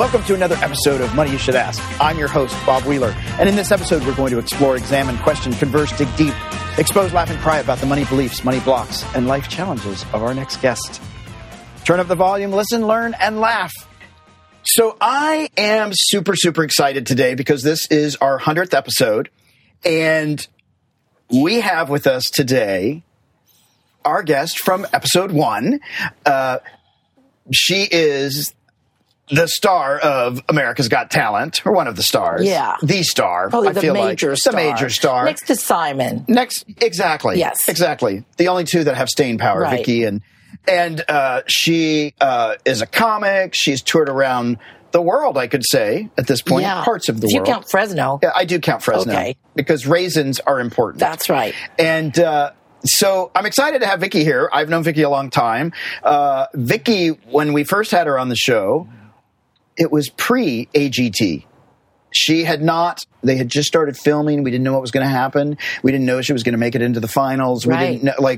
Welcome to another episode of Money You Should Ask. I'm your host, Bob Wheeler. And in this episode, we're going to explore, examine, question, converse, dig deep, expose, laugh, and cry about the money beliefs, money blocks, and life challenges of our next guest. Turn up the volume, listen, learn, and laugh. So I am super, super excited today because this is our 100th episode. And we have with us today our guest from episode one. She is the star of America's Got Talent, or one of the stars. Yeah. The star. Probably the major star. The major star. Next to Simon. Exactly. Yes. Exactly. The only two that have staying power, right. Vicki and... she is a comic. She's toured around the world, I could say, at this point. Yeah. Parts of the world. Do you count Fresno? Yeah, I do count Fresno. Okay. Because raisins are important. That's right. And so I'm excited to have Vicki here. I've known Vicki a long time. Vicki, when we first had her on the show, it was pre-AGT. They had just started filming. We didn't know what was going to happen. We didn't know she was going to make it into the finals. Right. We didn't know,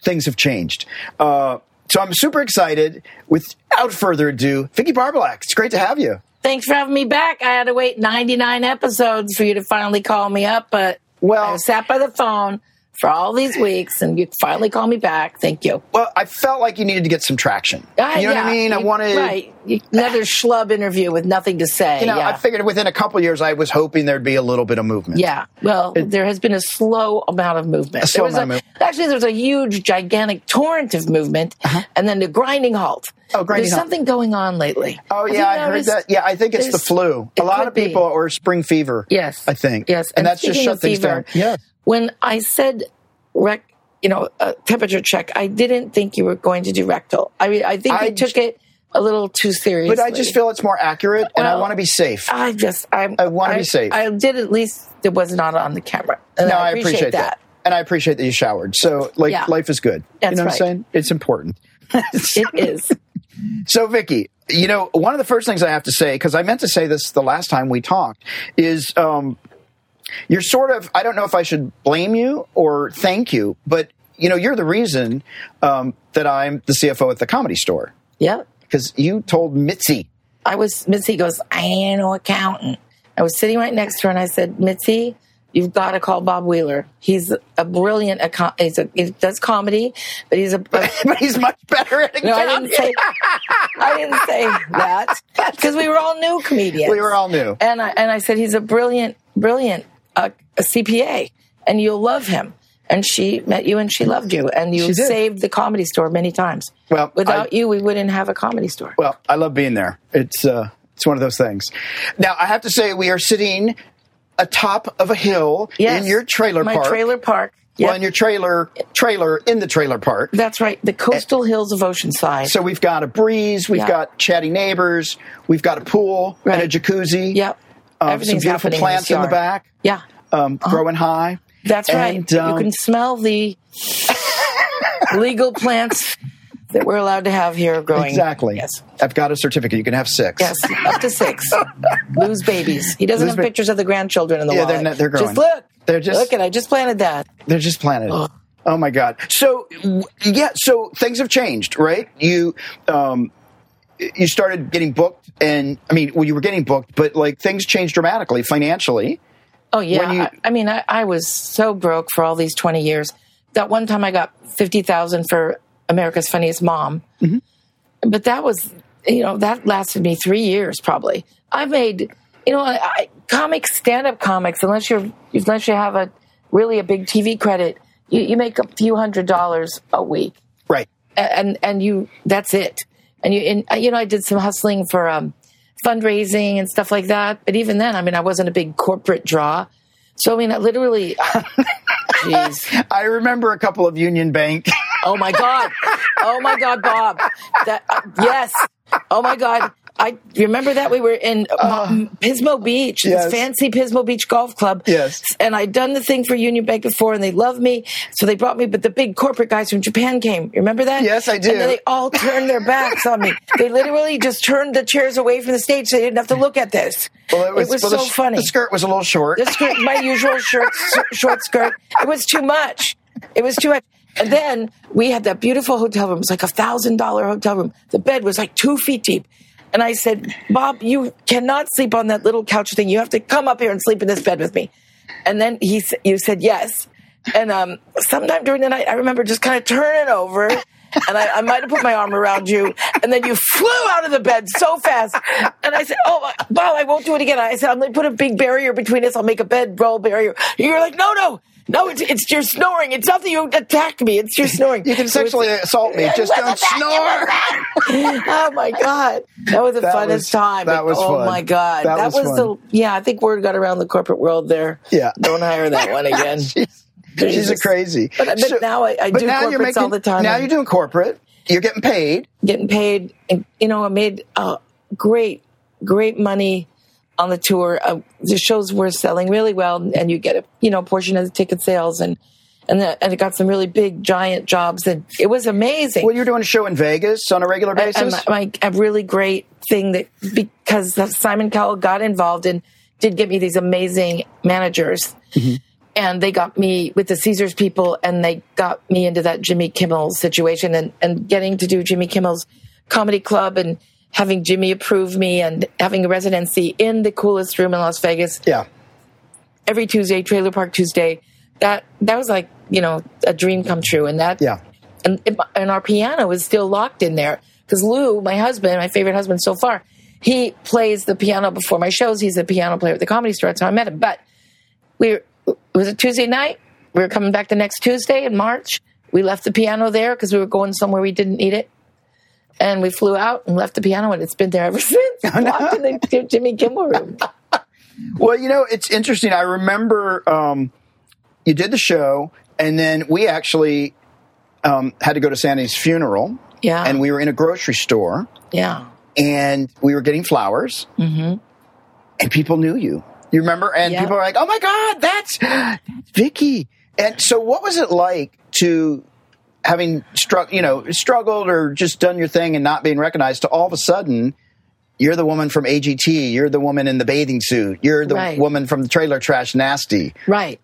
things have changed. So I'm super excited. Without further ado, Vicki Barbolak, it's great to have you. Thanks for having me back. I had to wait 99 episodes for you to finally call me up, but I sat by the phone for all these weeks, and you finally called me back. Thank you. Well, I felt like you needed to get some traction. What I mean? I wanted... Right. Another schlub interview with nothing to say. I figured within a couple of years, I was hoping there'd be a little bit of movement. Yeah. Well, there has been a slow amount of movement. Actually, there was a huge, gigantic torrent of movement, and then a grinding halt. Oh, grinding There's halt. Something going on lately. Oh, yeah, I heard that. Yeah, I think it's the flu. A lot of people, or spring fever, yes, I think. Yes. And that's just shut things down. Yes. When I said, temperature check, I didn't think you were going to do rectal. I mean, I think they took it a little too seriously. But I just feel it's more accurate, and I want to be safe. I want to be safe. I did, at least it was not on the camera. And no, I appreciate that. And I appreciate that you showered. So, life is good. That's right. What I'm saying? It's important. It is. So, Vicki, one of the first things I have to say, because I meant to say this the last time we talked, is... you're sort of, I don't know if I should blame you or thank you, but, you're the reason that I'm the CFO at the Comedy Store. Yeah. Because you told Mitzi. Mitzi goes, I ain't no accountant. I was sitting right next to her and I said, Mitzi, you've got to call Bob Wheeler. He's a brilliant accountant. He does comedy, but he's but he's much better at accounting. No, I didn't say that. Because we were all new comedians. We were all new. And I said, he's a brilliant a CPA, and you'll love him. And she met you, and she loved you, and you saved the Comedy Store many times. Well, without you, we wouldn't have a Comedy Store. Well, I love being there. It's one of those things. Now, I have to say, we are sitting atop of a hill in your trailer park. My trailer park. Yep. Well, in your trailer in the trailer park. That's right. The coastal hills of Oceanside. So we've got a breeze. We've got chatty neighbors. We've got a pool and a jacuzzi. Yep. Some beautiful plants in the back. Yeah. Growing high. That's right. And, you can smell the legal plants that we're allowed to have here growing. Exactly. Yes. I've got a certificate. You can have 6. Yes, up to 6. Lose babies. He doesn't have pictures of the grandchildren in the wallet. Yeah, they're growing. Just look. Look at it. I just planted that. They're just planted. Oh, my God. So, so things have changed, right? You started getting booked, and you were getting booked, but things changed dramatically financially. Oh yeah, I was so broke for all these 20 years. That one time I got $50,000 for America's Funniest Mom, but that was that lasted me 3 years probably. I made stand-up comics, unless you have a big TV credit, you make a few $100s a week, right? And you that's it. And, I did some hustling for fundraising and stuff like that. But even then, I wasn't a big corporate draw. So, I literally, jeez. I remember a couple of Union Bank. Oh, my God. Oh, my God, Bob. That, yes. Oh, my God. I remember that we were in Pismo Beach, this fancy Pismo Beach golf club. Yes. And I'd done the thing for Union Bank before, and they loved me, so they brought me. But the big corporate guys from Japan came. Remember that? Yes, I do. And they all turned their backs on me. They literally just turned the chairs away from the stage so they didn't have to look at this. Well, it was so funny. The skirt was a little short. The skirt, my usual short skirt. It was too much. It was too much. And then we had that beautiful hotel room. It was like a $1,000 hotel room. The bed was 2 feet deep. And I said, Bob, you cannot sleep on that little couch thing. You have to come up here and sleep in this bed with me. And then you said yes. And sometime during the night, I remember just kind of turning over. And I might have put my arm around you. And then you flew out of the bed so fast. And I said, oh, Bob, I won't do it again. I said, I'm going to put a big barrier between us. I'll make a bed roll barrier. You're like, no, it's your snoring. It's not that you attack me. It's your snoring. You can sexually assault me. Just don't snore. Oh, my God. That was the funnest time. That was fun. Oh, my God. That was the, yeah, I think word got around the corporate world there. Yeah. Don't hire that one again. She's a crazy. But so, now I do corporates all the time. Now you're doing corporate. You're getting paid. Getting paid. And, you know, I made great money on the tour. The shows were selling really well, and you get a portion of the ticket sales, and I got some really big, giant jobs, and it was amazing. Well, you're doing a show in Vegas on a regular basis? A really great thing that because Simon Cowell got involved and did get me these amazing managers. Mm-hmm. And they got me with the Caesars people, and they got me into that Jimmy Kimmel situation and getting to do Jimmy Kimmel's comedy club and having Jimmy approve me and having a residency in the coolest room in Las Vegas. Yeah. Every Tuesday, Trailer Park Tuesday. That was like, a dream come true. And that, yeah. And our piano is still locked in there because Lou, my husband, my favorite husband so far, he plays the piano before my shows. He's a piano player at the Comedy Store. That's how I met him. But it was a Tuesday night. We were coming back the next Tuesday in March. We left the piano there because we were going somewhere we didn't need it. And we flew out and left the piano, and it's been there ever since. Locked in the Jimmy Kimmel room. Well, it's interesting. I remember you did the show, and then we actually had to go to Sandy's funeral. Yeah. And we were in a grocery store. Yeah. And we were getting flowers. Mm-hmm. And people knew you. You remember? And People are like, oh, my God, that's Vicki. And so what was it like to having struggled or just done your thing and not being recognized to all of a sudden you're the woman from AGT, you're the woman in the bathing suit, you're the woman from the Trailer Trash Nasty. Right.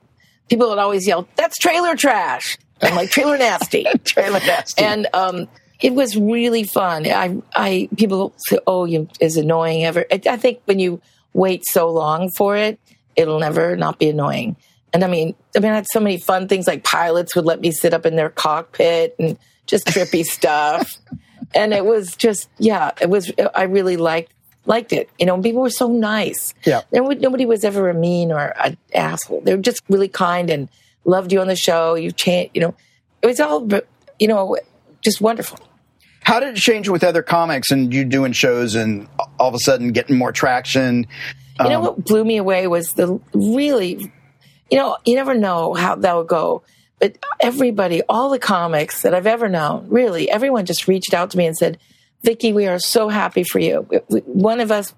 People would always yell, that's Trailer Trash. I'm like, Trailer Nasty. Trailer Nasty. And it was really fun. I people say, oh, is annoying ever. I think when you wait so long for it, it'll never not be annoying. And I had so many fun things, like pilots would let me sit up in their cockpit and just trippy stuff. And it was just, I really liked it. People were so nice. Yeah. Nobody was ever a mean or an asshole. They were just really kind and loved you on the show. You changed, it was all, just wonderful. How did it change with other comics and you doing shows and all of a sudden getting more traction? What blew me away was the really, you never know how that would go. But everybody, all the comics that I've ever known, really, everyone just reached out to me and said, Vicki, we are so happy for you. If one of us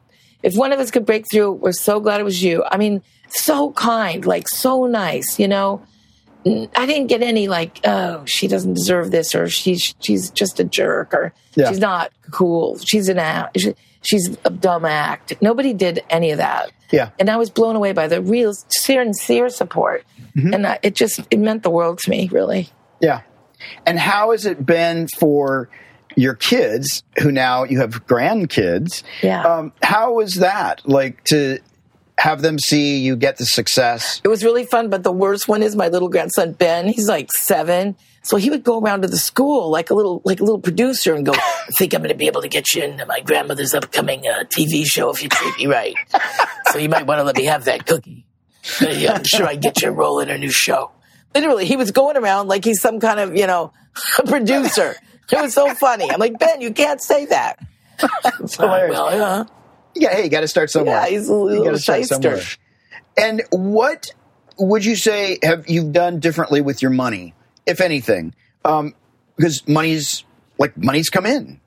could break through, we're so glad it was you. So kind, so nice, I didn't get any oh, she doesn't deserve this, or she's just a jerk, or she's not cool. She's a dumb act. Nobody did any of that. Yeah. And I was blown away by the real sincere support. Mm-hmm. And it meant the world to me, really. Yeah. And how has it been for your kids, who now you have grandkids? Yeah. How was that to have them see you get the success? It was really fun, but the worst one is my little grandson, Ben. He's 7. So he would go around to the school like a little producer and go, I think I'm going to be able to get you into my grandmother's upcoming TV show if you treat me right. So you might want to let me have that cookie. I'm sure I get you a role in her new show. Literally, he was going around like he's some kind of, producer. It was so funny. I'm like, Ben, you can't say that. That's hilarious. Yeah, hey, you got to start somewhere. Yeah, he's a little shyster. And what would you say have you done differently with your money, if anything? Because money's come in.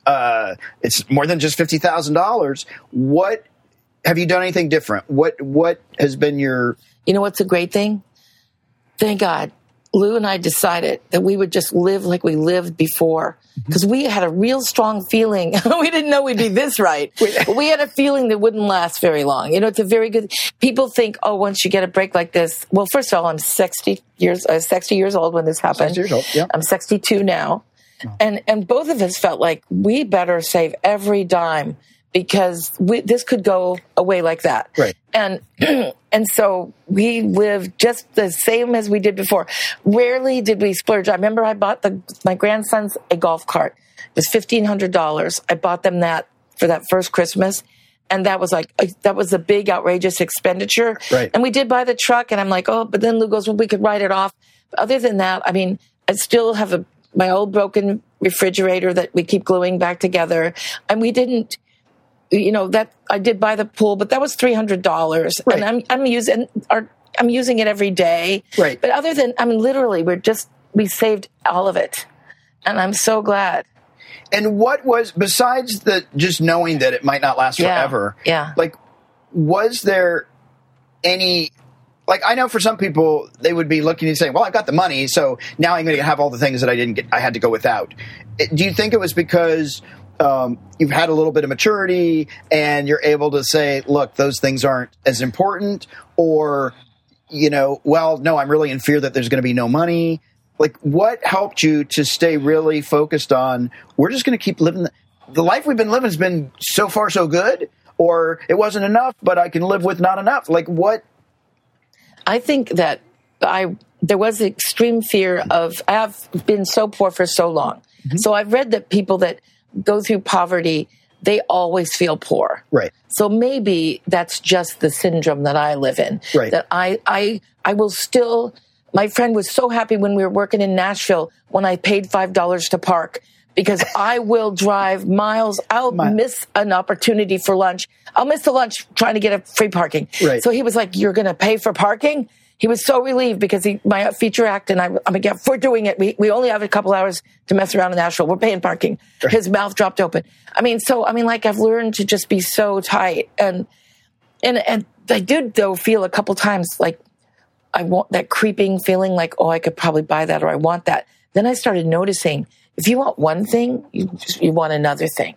It's more than just $50,000. What have you done anything different? What has been your? You know what's a great thing? Thank God, Lou and I decided that we would just live like we lived before. Because we had a real strong feeling. We didn't know we'd be this right. We had a feeling that wouldn't last very long. It's a very good... People think, oh, once you get a break like this... Well, first of all, I was 60 years old when this happened. 60 years old, yeah. I'm 62 now. Oh. And both of us felt like we better save every dime because this could go away like that. Right. And so we lived just the same as we did before. Rarely did we splurge. I remember I bought my grandsons a golf cart. It was $1,500. I bought them that for that first Christmas. And that was a big outrageous expenditure. Right. And we did buy the truck, and I'm like, oh, but then Lou goes, well, we could write it off. But other than that, I mean, I still have my old broken refrigerator that we keep gluing back together. And we didn't, you know, that I did buy the pool, but that was $300. Right. And I'm using it every day. Right. But other than, I mean, literally, we saved all of it. And I'm so glad. And what was, besides the just knowing that it might not last forever, was there any, I know for some people, they would be looking and saying, well, I've got the money, so now I'm going to have all the things that I didn't get, I had to go without. Do you think it was because you've had a little bit of maturity and you're able to say, look, those things aren't as important, or, you know, well, no, I'm really in fear that there's going to be no money? What helped you to stay really focused on, we're just going to keep living the life we've been living has been so far so good, or it wasn't enough, but I can live with not enough. What? I think that there was the extreme fear of, I have been so poor for so long. Mm-hmm. So I've read that people that go through poverty, they always feel poor. Right. So maybe that's just the syndrome that I live in. Right. That I will still... My friend was so happy when we were working in Nashville when I paid $5 to park, because I will drive miles. I'll miss an opportunity for lunch. I'll miss the lunch trying to get a free parking. Right. So he was like, you're going to pay for parking? He was so relieved because my feature act, and I'm like, yeah, if we're doing it, we only have a couple hours to mess around in Nashville. We're paying parking. Right. His mouth dropped open. I've learned to just be so tight. And I did, though, feel a couple times I want that creeping feeling oh, I could probably buy that, or I want that. Then I started noticing if you want one thing, you want another thing.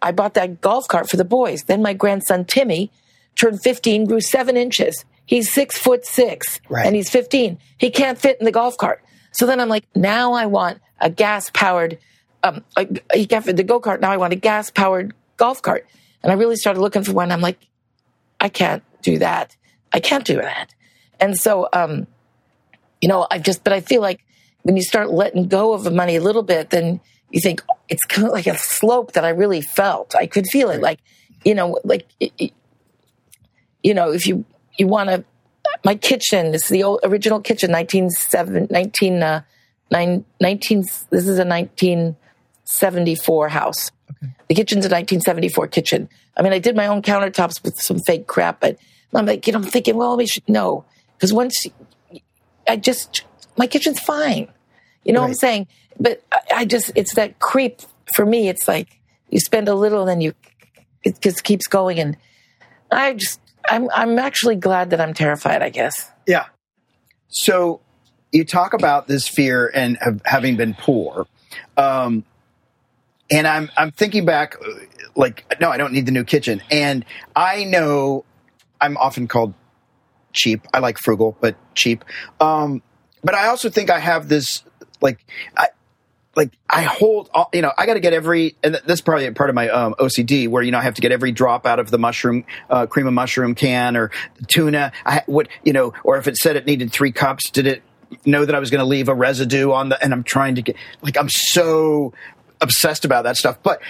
I bought that golf cart for the boys. Then my grandson, Timmy, turned 15, grew 7 inches. He's 6'6", right, and he's 15. He can't fit in the golf cart. So then I'm like, now I want a gas-powered, he can't fit the go-kart. Now I want a gas-powered golf cart. And I really started looking for one. I'm like, I can't do that. I can't do that. And so, I feel like when you start letting go of the money a little bit, then you think it's kind of like a slope that I really felt. I could feel it. If you want to, my kitchen, it's the old original kitchen, 1974 house. Okay. The kitchen's a 1974 kitchen. I mean, I did my own countertops with some fake crap, but I'm like, I'm thinking, well, we should know. Because my kitchen's fine. You know right. what I'm saying? But it's that creep for me. It's like you spend a little and then it just keeps going. And I'm actually glad that I'm terrified, I guess. Yeah. So you talk about this fear and having been poor. And I'm thinking back, no, I don't need the new kitchen. And I know I'm often called cheap. I like frugal, but cheap. But I also think I have this, I hold, I got to get every, and that's probably a part of my OCD where, I have to get every drop out of the mushroom, cream of mushroom can or tuna. Or if it said it needed 3 cups, did it know that I was going to leave a residue on and I'm trying to get, I'm so obsessed about that stuff. But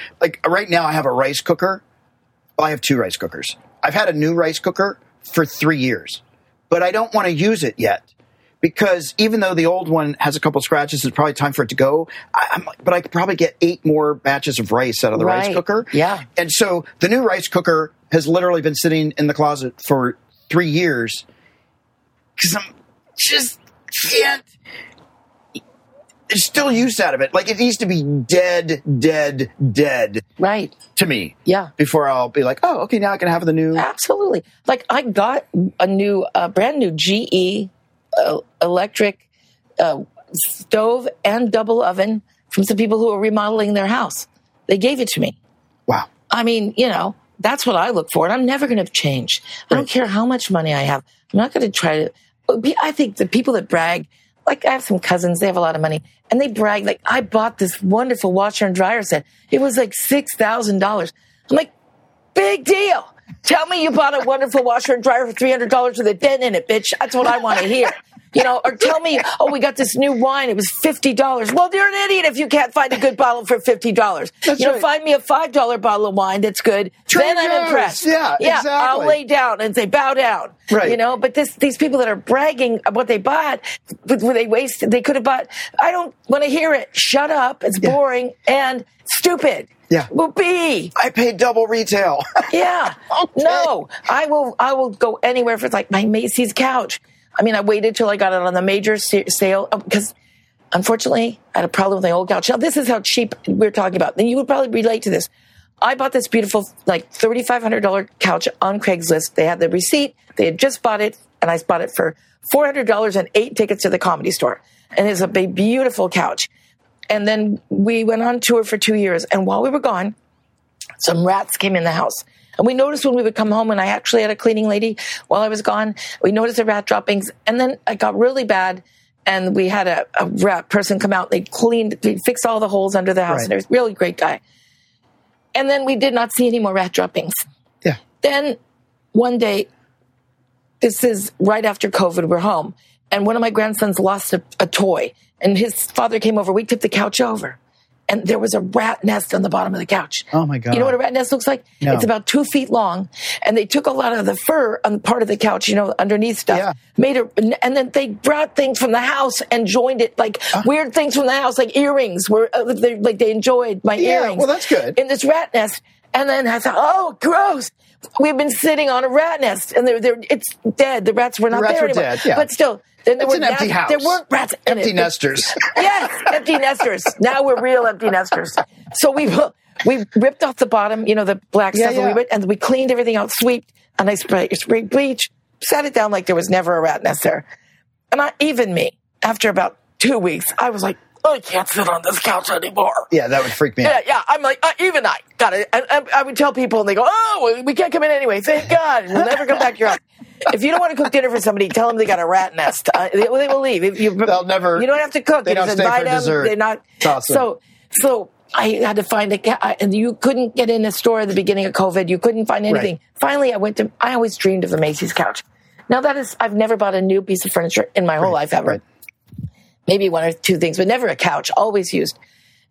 right now I have a rice cooker. Well, I have 2 rice cookers. I've had a new rice cooker for 3 years. But I don't want to use it yet because even though the old one has a couple scratches, it's probably time for it to go. But I could probably get 8 more batches of rice out of the right. rice cooker. Yeah. And so the new rice cooker has literally been sitting in the closet for 3 years because I just can't still use out of it. It needs to be dead. Right. To me. Yeah. Before I'll be oh, okay, now I can have the new. Absolutely. I got a new, brand new GE electric stove and double oven from some people who are remodeling their house. They gave it to me. Wow. That's what I look for, and I'm never going to change. Right. I don't care how much money I have. I'm not going to try to. I think the people that brag, I have some cousins, they have a lot of money, and they brag, I bought this wonderful washer and dryer set. It was $6,000. I'm like, Big deal. Tell me you bought a wonderful washer and dryer for $300 with a dent in it, bitch. That's what I want to hear. You know, or tell me, oh, we got this new wine. It was $50. Well, you're an idiot if you can't find a good bottle for $50. That's right. Find me a $5 bottle of wine that's good. Then I'm impressed. Yeah, exactly. I'll lay down and say, bow down. Right. You know, but these people that are bragging about what they bought, they could have bought. I don't want to hear it. Shut up. It's boring and stupid. Yeah. Well, B. I paid double retail. Yeah. Okay. No, I will go anywhere for, it's like my Macy's couch. I mean, I waited till I got it on the major sale because, unfortunately, I had a problem with my old couch. Now, this is how cheap we're talking about. And you would probably relate to this. I bought this beautiful, like, $3,500 couch on Craigslist. They had the receipt. They had just bought it, and I bought it for $400 and 8 tickets to the Comedy Store. And it's a big, beautiful couch. And then we went on tour for 2 years. And while we were gone, some rats came in the house. And we noticed when we would come home, and I actually had a cleaning lady while I was gone, we noticed the rat droppings. And then it got really bad, and we had a rat person come out. They cleaned, they fixed all the holes under the house, right. And it was a really great guy. And then we did not see any more rat droppings. Yeah. Then one day, this is right after COVID, we're home, and one of my grandsons lost a toy, and his father came over. We tipped the couch over. And there was a rat nest on the bottom of the couch. Oh, my God. You know what a rat nest looks like? No. It's about 2 feet long. And they took a lot of the fur on part of the couch, you know, underneath stuff. Yeah. And then they brought things from the house and joined it, like weird things from the house, like earrings. They enjoyed my earrings. Well, that's good. In this rat nest. And then I thought, oh, gross. We've been sitting on a rat nest, and it's dead. The rats were not there anymore. Dead, yeah. But still, then there were an empty house. There weren't rats in it. Empty nesters. Yes, empty nesters. Now we're real empty nesters. So we ripped off the bottom, you know, the black stuff. Yeah. And we cleaned everything out, swept, and I sprayed bleach, sat it down like there was never a rat nest there. And after about 2 weeks, I was like, oh, I can't sit on this couch anymore. Yeah, that would freak me out. Yeah, I'm like, even I got it. I would tell people, and they go, oh, we can't come in anyway. Thank God. We'll never come back to your house. If you don't want to cook dinner for somebody, tell them they got a rat nest. They will leave. They'll never. You don't have to cook. They don't stay for dessert. They're not. Awesome. So I had to find and you couldn't get in a store at the beginning of COVID. You couldn't find anything. Right. Finally, I always dreamed of the Macy's couch. Now I've never bought a new piece of furniture in my whole life ever. Right. Maybe one or two things, but never a couch, always used.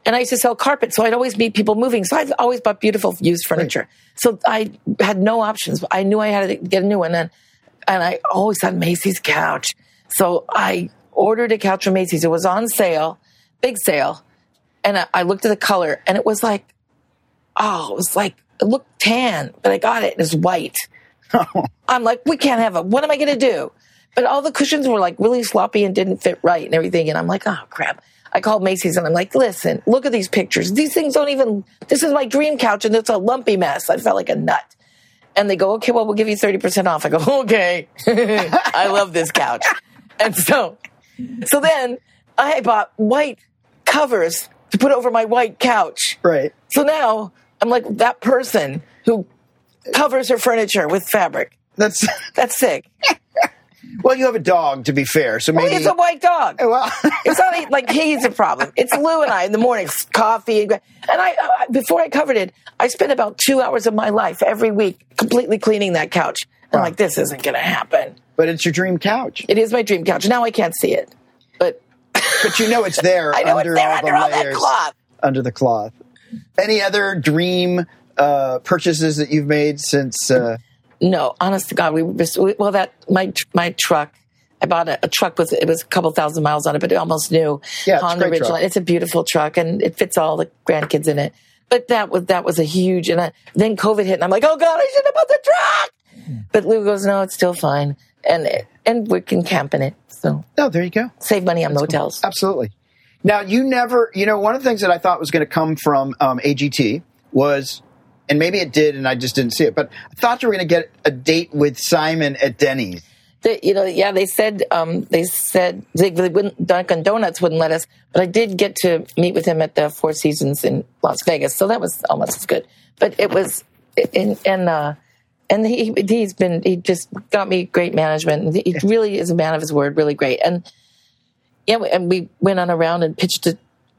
And I used to sell carpet, so I'd always meet people moving. So I've always bought beautiful used furniture. Right. So I had no options. I knew I had to get a new one. And I always had Macy's couch. So I ordered a couch from Macy's. It was on sale, big sale. And I looked at the color, and it was like, it looked tan, but I got it. It was white. I'm like, we can't have it. What am I going to do? But all the cushions were like really sloppy and didn't fit right and everything. And I'm like, oh, crap. I called Macy's and I'm like, listen, look at these pictures. These things this is my dream couch and it's a lumpy mess. I felt like a nut. And they go, okay, well, we'll give you 30% off. I go, okay. I love this couch. And so then I bought white covers to put over my white couch. Right. So now I'm like that person who covers her furniture with fabric. That's sick. Well, you have a dog, to be fair, so maybe... Well, he's a white dog. Well, it's not like he's a problem. It's Lou and I in the morning, coffee. And I before I covered it, I spent about 2 hours of my life every week completely cleaning that couch. I'm like, this isn't going to happen. But it's your dream couch. It is my dream couch. Now I can't see it. But you know it's there. I know it's there under all that cloth. Under the cloth. Any other dream purchases that you've made since... No, honest to God, my truck, I bought a truck it was a couple thousand miles on it, but it almost new. Yeah, Honda Ridgeline. It's a beautiful truck and it fits all the grandkids in it. But that was a huge, and then COVID hit and I'm like, oh God, I shouldn't have bought the truck. Yeah. But Lou goes, no, it's still fine. And we can camp in it. So. Oh, there you go. Save money on motels. Cool. Absolutely. Now one of the things that I thought was going to come from AGT was, and maybe it did, and I just didn't see it. But I thought you were going to get a date with Simon at Denny's. They said Dunkin' Donuts wouldn't let us. But I did get to meet with him at the Four Seasons in Las Vegas, so that was almost as good. But it was, and he just got me great management. And he really is a man of his word, really great. And we went on a round and pitched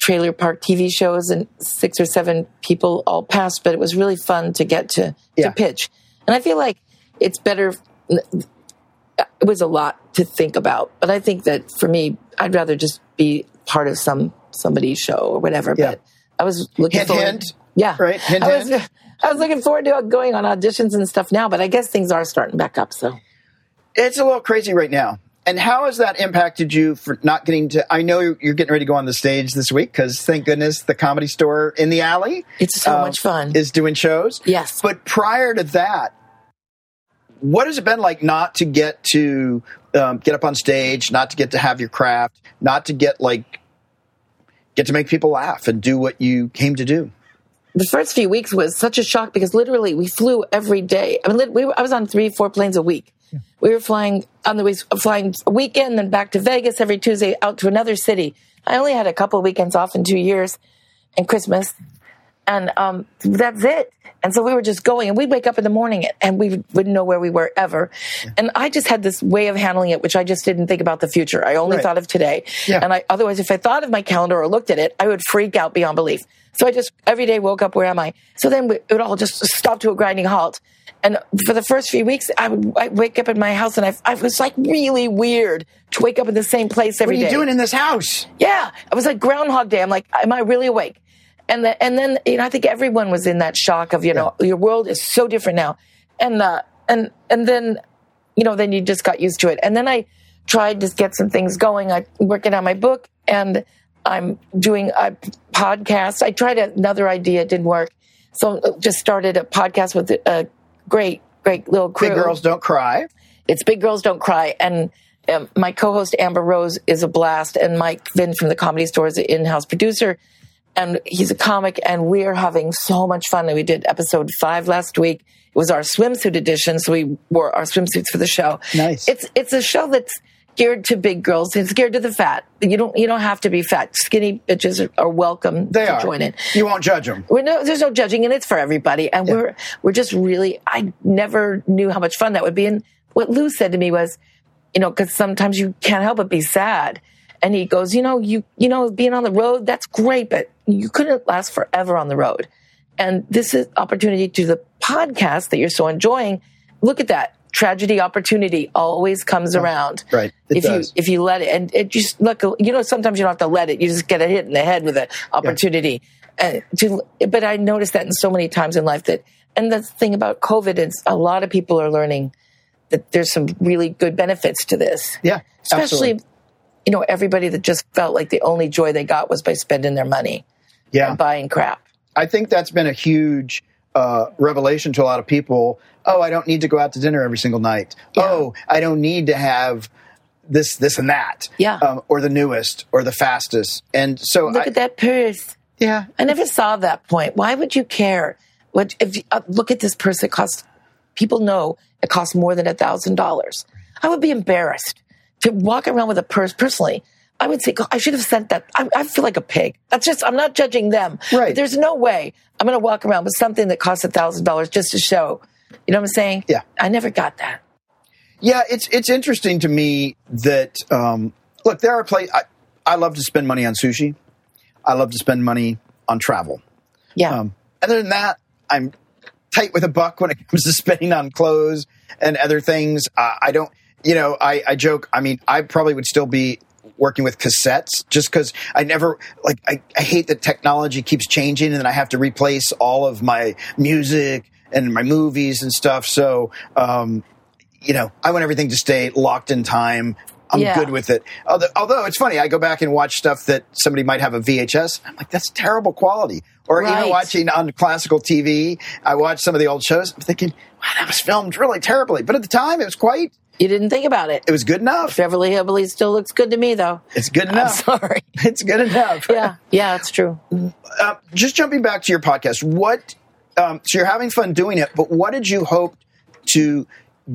trailer park TV shows, and 6 or 7 people all passed, but it was really fun to get to pitch. And I feel like it's better. It was a lot to think about, but I think that for me, I'd rather just be part of somebody's show or whatever. Yeah. But I was looking forward. Yeah. Right. I was looking forward to going on auditions and stuff now, but I guess things are starting back up. So it's a little crazy right now. And how has that impacted you for not getting to? I know you're getting ready to go on the stage this week because, thank goodness, the Comedy Store in the alley. It's so much fun. Is doing shows. Yes. But prior to that, what has it been like not to get to get up on stage, not to get to have your craft, not to get to make people laugh and do what you came to do? The first few weeks was such a shock because literally we flew every day. I mean, I was on 3-4 planes a week. We were flying a weekend, then back to Vegas every Tuesday, out to another city. I only had a couple of weekends off in 2 years, and Christmas, and that's it. And so we were just going, and we'd wake up in the morning, and we wouldn't know where we were ever. Yeah. And I just had this way of handling it, which I just didn't think about the future. I only thought of today. Yeah. And otherwise, if I thought of my calendar or looked at it, I would freak out beyond belief. So I just every day woke up, where am I? So then it would all just stop to a grinding halt. And for the first few weeks, I'd wake up in my house, and I was like really weird to wake up in the same place every day. What are you doing in this house? Yeah. It was like Groundhog Day. I'm like, am I really awake? And then I think everyone was in that shock of, your world is so different now. And then you just got used to it. And then I tried to get some things going. I'm working on my book, and I'm doing a podcast. I tried another idea. It didn't work. So just started a podcast with a great little crew. Big Girls Don't Cry. It's Big Girls Don't Cry. And my co-host, Amber Rose, is a blast. And Mike Vinn from the Comedy Store is an in-house producer. And he's a comic. And we're having so much fun. And we did episode 5 last week. It was our swimsuit edition. So we wore our swimsuits for the show. Nice. It's a show that's geared to big girls. It's geared to the fat. You don't have to be fat. Skinny bitches are welcome to join it. You won't judge them. There's no judging, and it's for everybody. And we're just really, I never knew how much fun that would be. And what Lou said to me was, because sometimes you can't help but be sad. And he goes, being on the road, that's great, but you couldn't last forever on the road. And this is opportunity to the podcast that you're so enjoying. Look at that. Tragedy, opportunity always comes around. Right. If you let it, and it just look, sometimes you don't have to let it. You just get a hit in the head with an opportunity. Yeah. But I noticed that in so many times in life and that's the thing about COVID is a lot of people are learning that there's some really good benefits to this. Yeah. Especially, absolutely. Everybody that just felt like the only joy they got was by spending their money. Yeah. And buying crap. I think that's been a huge revelation to a lot of people. Oh, I don't need to go out to dinner every single night. Yeah. Oh, I don't need to have this and that. Yeah. Or the newest or the fastest. And so look at that purse. Yeah. I never saw that point. Why would you care? What if you, look at this purse? It costs more than $1,000. I would be embarrassed to walk around with a purse personally. I would say, I should have sent that. I feel like a pig. That's just, I'm not judging them. Right. But there's no way I'm going to walk around with something that costs $1,000 just to show. You know what I'm saying? Yeah. I never got that. Yeah. It's interesting to me that, look, there are places, I love to spend money on sushi. I love to spend money on travel. Yeah. Other than that, I'm tight with a buck when it comes to spending on clothes and other things. I don't, I joke. I mean, I probably would still be working with cassettes just because I never I hate that technology keeps changing and then I have to replace all of my music and my movies and stuff. So, I want everything to stay locked in time. I'm good with it. Although it's funny, I go back and watch stuff that somebody might have a VHS. I'm like, that's terrible quality. Or even watching on classical TV, I watch some of the old shows. I'm thinking, wow, that was filmed really terribly. But at the time, it was quite... You didn't think about it. It was good enough. Beverly Hillbillies still looks good to me, though. It's good enough. I'm sorry. It's good enough. Yeah, it's true. Just jumping back to your podcast, what? So you're having fun doing it, but what did you hope to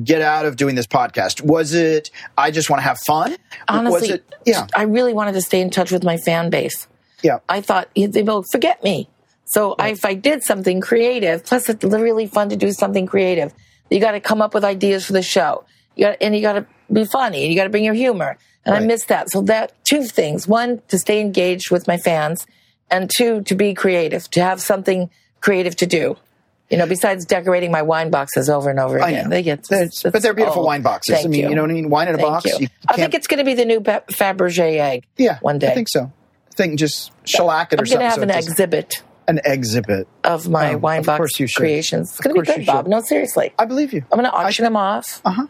get out of doing this podcast? Was it, I just want to have fun? Honestly, was it, I really wanted to stay in touch with my fan base. Yeah. I thought, they will forget me. So if I did something creative, plus it's really fun to do something creative. You got to come up with ideas for the show. You got to be funny. You got to bring your humor. And right. I miss that. So that two things. One, to stay engaged with my fans. And two, to be creative, to have something creative to do. You know, besides decorating my wine boxes over and over again. They get, but they're beautiful wine boxes. Thank I mean, you know what I mean? Wine in a box. You I think it's going to be the new Fabergé egg one day. I think so. I think just shellac it or something. I'm going to have an exhibit. An exhibit. Of my wine box creations. It's going to be good, Bob. No, seriously. I believe you. I'm going to auction them off. Uh-huh.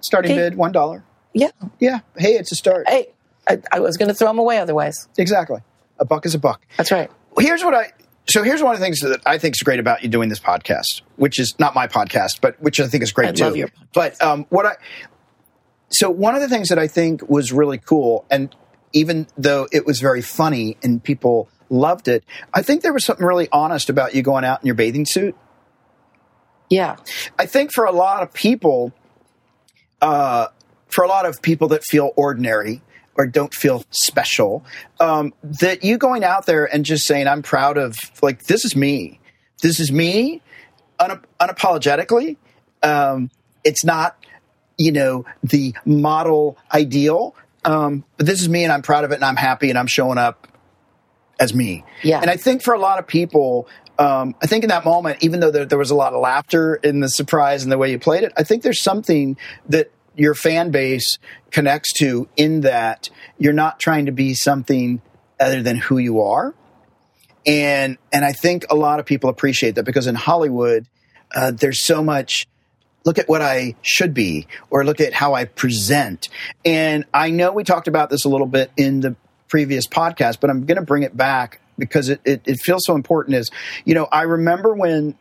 Starting bid, $1. Yeah. Yeah. Hey, it's a start. Hey, I was going to throw them away otherwise. Exactly. A buck is a buck. That's right. So here's one of the things that I think is great about you doing this podcast, which is not my podcast, but which I think is great too. I love your podcast. But so one of the things that I think was really cool, and even though it was very funny and people loved it, I think there was something really honest about you going out in your bathing suit. Yeah. I think for a lot of people, that feel ordinary or don't feel special, that you going out there and just saying, I'm proud of, like, this is me unapologetically. It's not, you know, the model ideal, but this is me and I'm proud of it and I'm happy and I'm showing up as me. Yeah. And I think for a lot of people, I think in that moment, even though there was a lot of laughter in the surprise and the way you played it, I think there's something that your fan base connects to in that you're not trying to be something other than who you are. And I think a lot of people appreciate that because in Hollywood, there's so much, look at what I should be or look at how I present. And I know we talked about this a little bit in the previous podcast, but I'm going to bring it back because it feels so important is, you know, I remember when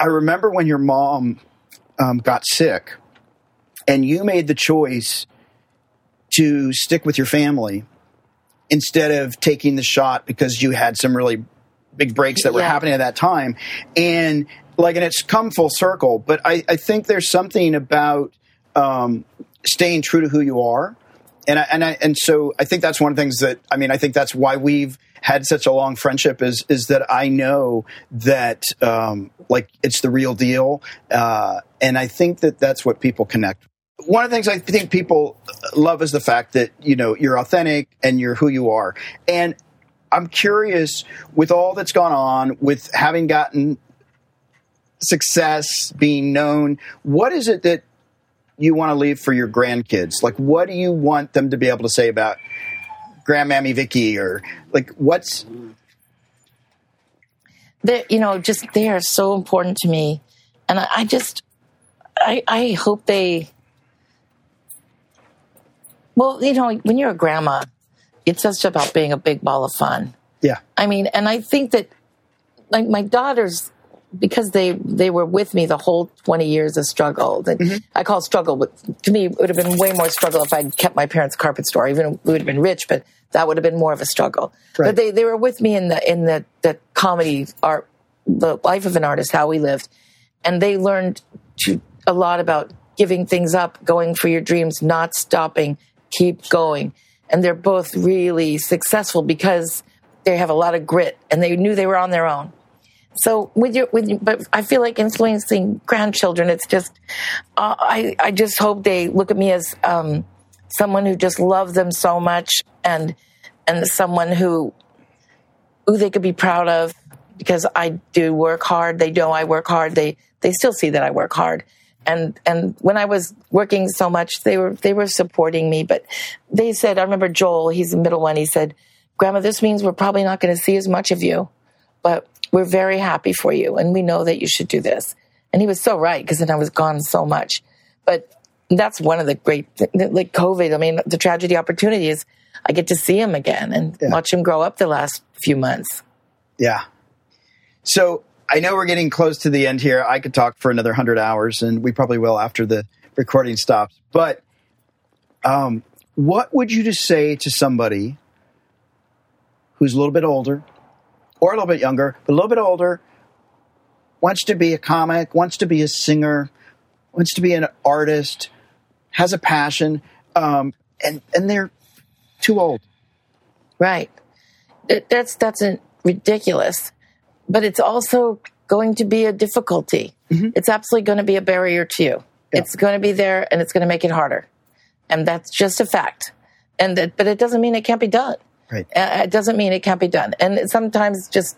your mom got sick and you made the choice to stick with your family instead of taking the shot because you had some really big breaks that were happening at that time. And like, and it's come full circle, but I think there's something about staying true to who you are. And so I think that's one of the things that, I mean, I think that's why we've had such a long friendship is that I know that, like, it's the real deal. And I think that that's what people connect. One of the things I think people love is the fact that, you know, you're authentic and you're who you are. And I'm curious, with all that's gone on, with having gotten success, being known, what is it that you want to leave for your grandkids? Like, what do you want them to be able to say about Grandmammy Vicki, or like what's... You know, just they are so important to me. And I hope they... Well, you know, when you're a grandma, it's just about being a big ball of fun. Yeah. I mean, and I think that, like, my daughters... because they were with me the whole 20 years of struggle. Mm-hmm. I call struggle, but to me, it would have been way more struggle if I'd kept my parents' carpet store. Even we would have been rich, but that would have been more of a struggle. Right. But they were with me in the comedy art, the life of an artist, how we lived. And they learned a lot about giving things up, going for your dreams, not stopping, keep going. And they're both really successful because they have a lot of grit and they knew they were on their own. So but I feel like influencing grandchildren, it's just, I just hope they look at me as someone who just loves them so much and someone who they could be proud of because I do work hard. They know I work hard. They still see that I work hard. And when I was working so much, they were supporting me, but they said, I remember Joel, he's the middle one. He said, Grandma, this means we're probably not going to see as much of you, but we're very happy for you, and we know that you should do this. And he was so right, because then I was gone so much. But that's one of the great things, like COVID. I mean, the tragedy opportunity is I get to see him again and watch him grow up the last few months. Yeah. So I know we're getting close to the end here. I could talk for another 100 hours, and we probably will after the recording stops. But what would you just say to somebody who's a little bit older, or a little bit younger, but a little bit older, wants to be a comic, wants to be a singer, wants to be an artist, has a passion, and they're too old? Right. That's ridiculous. But it's also going to be a difficulty. Mm-hmm. It's absolutely going to be a barrier to you. Yeah. It's going to be there, and it's going to make it harder. And that's just a fact. And that, but it doesn't mean it can't be done. Right. It doesn't mean it can't be done. And sometimes just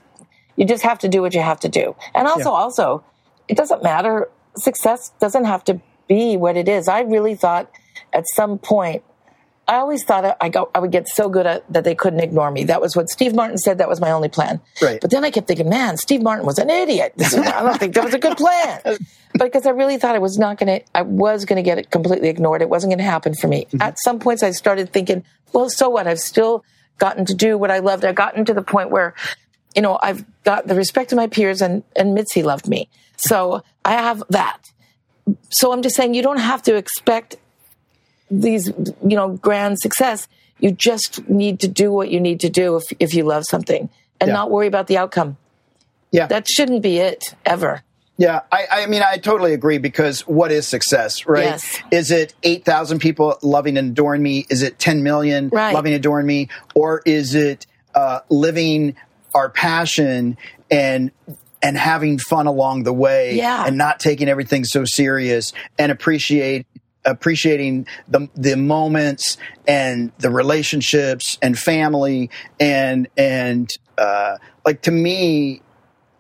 you just have to do what you have to do. And also, it doesn't matter. Success doesn't have to be what it is. I really thought at some point, I always thought I would get so good at that they couldn't ignore me. That was what Steve Martin said. That was my only plan. Right. But then I kept thinking, man, Steve Martin was an idiot. I don't think that was a good plan. But because I really thought I was going to get it completely ignored. It wasn't going to happen for me. Mm-hmm. At some points I started thinking, well, so what? I've still gotten to do what I loved. I've gotten to the point where, you know, I've got the respect of my peers and Mitzi loved me. So I have that. So I'm just saying you don't have to expect these, you know, grand success. You just need to do what you need to do if you love something and not worry about the outcome. Yeah. That shouldn't be it ever. Yeah. I mean, I totally agree because what is success, right? Yes. Is it 8,000 people loving and adoring me? Is it 10 million loving and adoring me? Or is it living our passion and having fun along the way and not taking everything so serious and appreciating the moments and the relationships and family and like to me,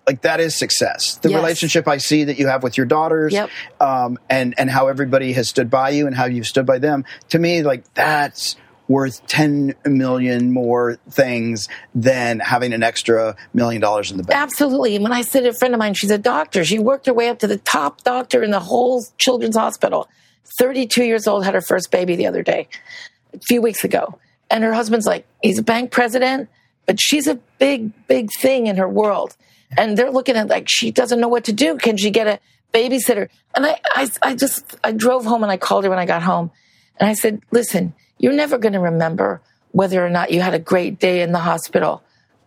like that is success. The relationship I see that you have with your daughters and how everybody has stood by you and how you've stood by them, to me, like that's worth 10 million more things than having an extra $1 million in the bank. Absolutely. And when I said a friend of mine, she's a doctor. She worked her way up to the top doctor in the whole children's hospital. 32 years old, had her first baby the other day, a few weeks ago. And her husband's like, he's a bank president, but she's a big, big thing in her world. And they're looking at like, she doesn't know what to do. Can she get a babysitter? And I drove home and I called her when I got home. And I said, listen, you're never going to remember whether or not you had a great day in the hospital,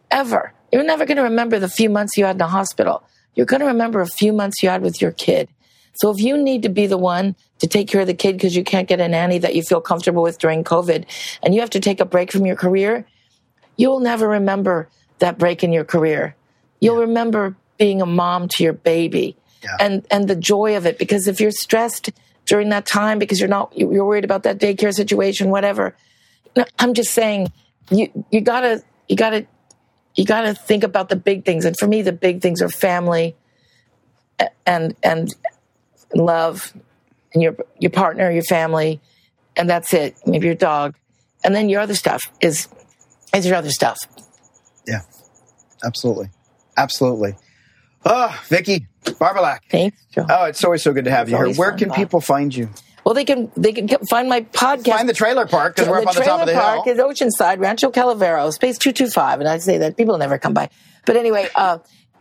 ever. You're never going to remember the few months you had in the hospital. You're going to remember a few months you had with your kid. So if you need to be the one to take care of the kid because you can't get a nanny that you feel comfortable with during COVID and you have to take a break from your career, you'll never remember that break in your career. You'll remember being a mom to your baby and the joy of it. Because if you're stressed during that time because you're worried about that daycare situation, whatever, I'm just saying you gotta think about the big things. And for me, the big things are family and love and your partner, your family, and that's it. Maybe your dog. And then your other stuff is your other stuff. Yeah, absolutely. Absolutely. Oh, Vicki Barbolak. Thanks, Joe. Oh, it's always so good to have you here. Where can people find you? Well, they can find my podcast. Find the trailer park because we're up on the top of the hill. The trailer park is Oceanside, Rancho Calaveras, space 225. And I say that people never come by. But anyway,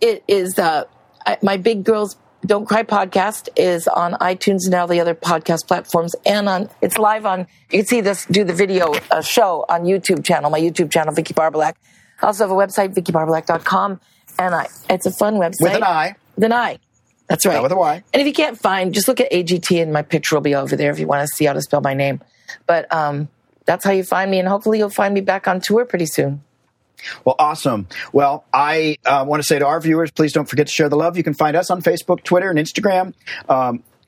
it is my Big Girls Don't Cry podcast is on iTunes now, the other podcast platforms, and it's live on, you can see this, do the video show on YouTube channel, my YouTube channel, Vicki Barbolak. I also have a website, VickiBarbolak.com, and it's a fun website. With an I. With an I. That's right. Not with a Y. And if you can't find, just look at AGT and my picture will be over there if you want to see how to spell my name. But that's how you find me, and hopefully you'll find me back on tour pretty soon. Well, awesome. Well, I want to say to our viewers, please don't forget to share the love. You can find us on Facebook, Twitter, and Instagram.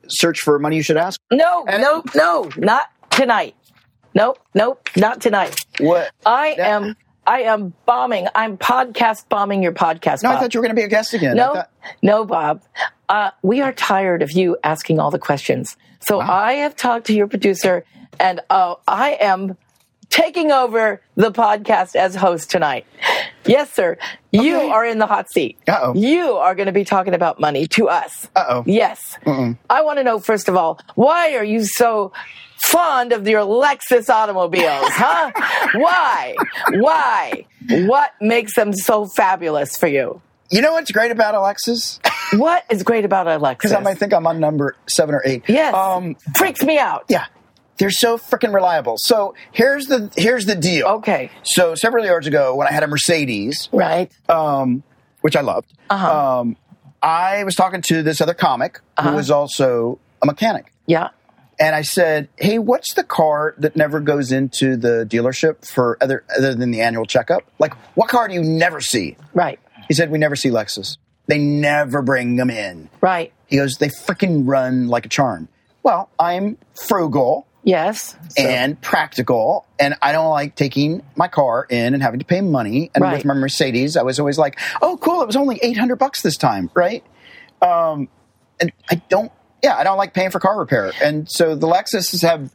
Search for Money You Should Ask. No, not tonight. Nope, not tonight. What? I am bombing. I'm podcast bombing your podcast. No, Bob. I thought you were going to be a guest again. No, Bob. We are tired of you asking all the questions. So wow. I have talked to your producer, and I am taking over the podcast as host tonight. Yes, sir. Okay. You are in the hot seat. Uh-oh. You are going to be talking about money to us. Uh-oh. Yes. Mm-mm. I want to know, first of all, why are you so fond of your Lexus automobiles, huh? Why? What makes them so fabulous for you? You know what's great about a Lexus? What is great about a Lexus? Because I might think I'm on number 7 or 8. Yes. Freaks me out. Yeah. They're so freaking reliable. So here's the deal. Okay. So several years ago, when I had a Mercedes, right, which I loved, uh-huh, I was talking to this other comic, uh-huh, who was also a mechanic. Yeah. And I said, "Hey, what's the car that never goes into the dealership for other than the annual checkup? Like, what car do you never see?" Right. He said, "We never see Lexus. They never bring them in." Right. He goes, "They freaking run like a charm." Well, I'm frugal. Yes. So. And practical. And I don't like taking my car in and having to pay money. And with my Mercedes, I was always like, oh, cool. It was only $800 this time. Right. And I don't like paying for car repair. And so the Lexus have,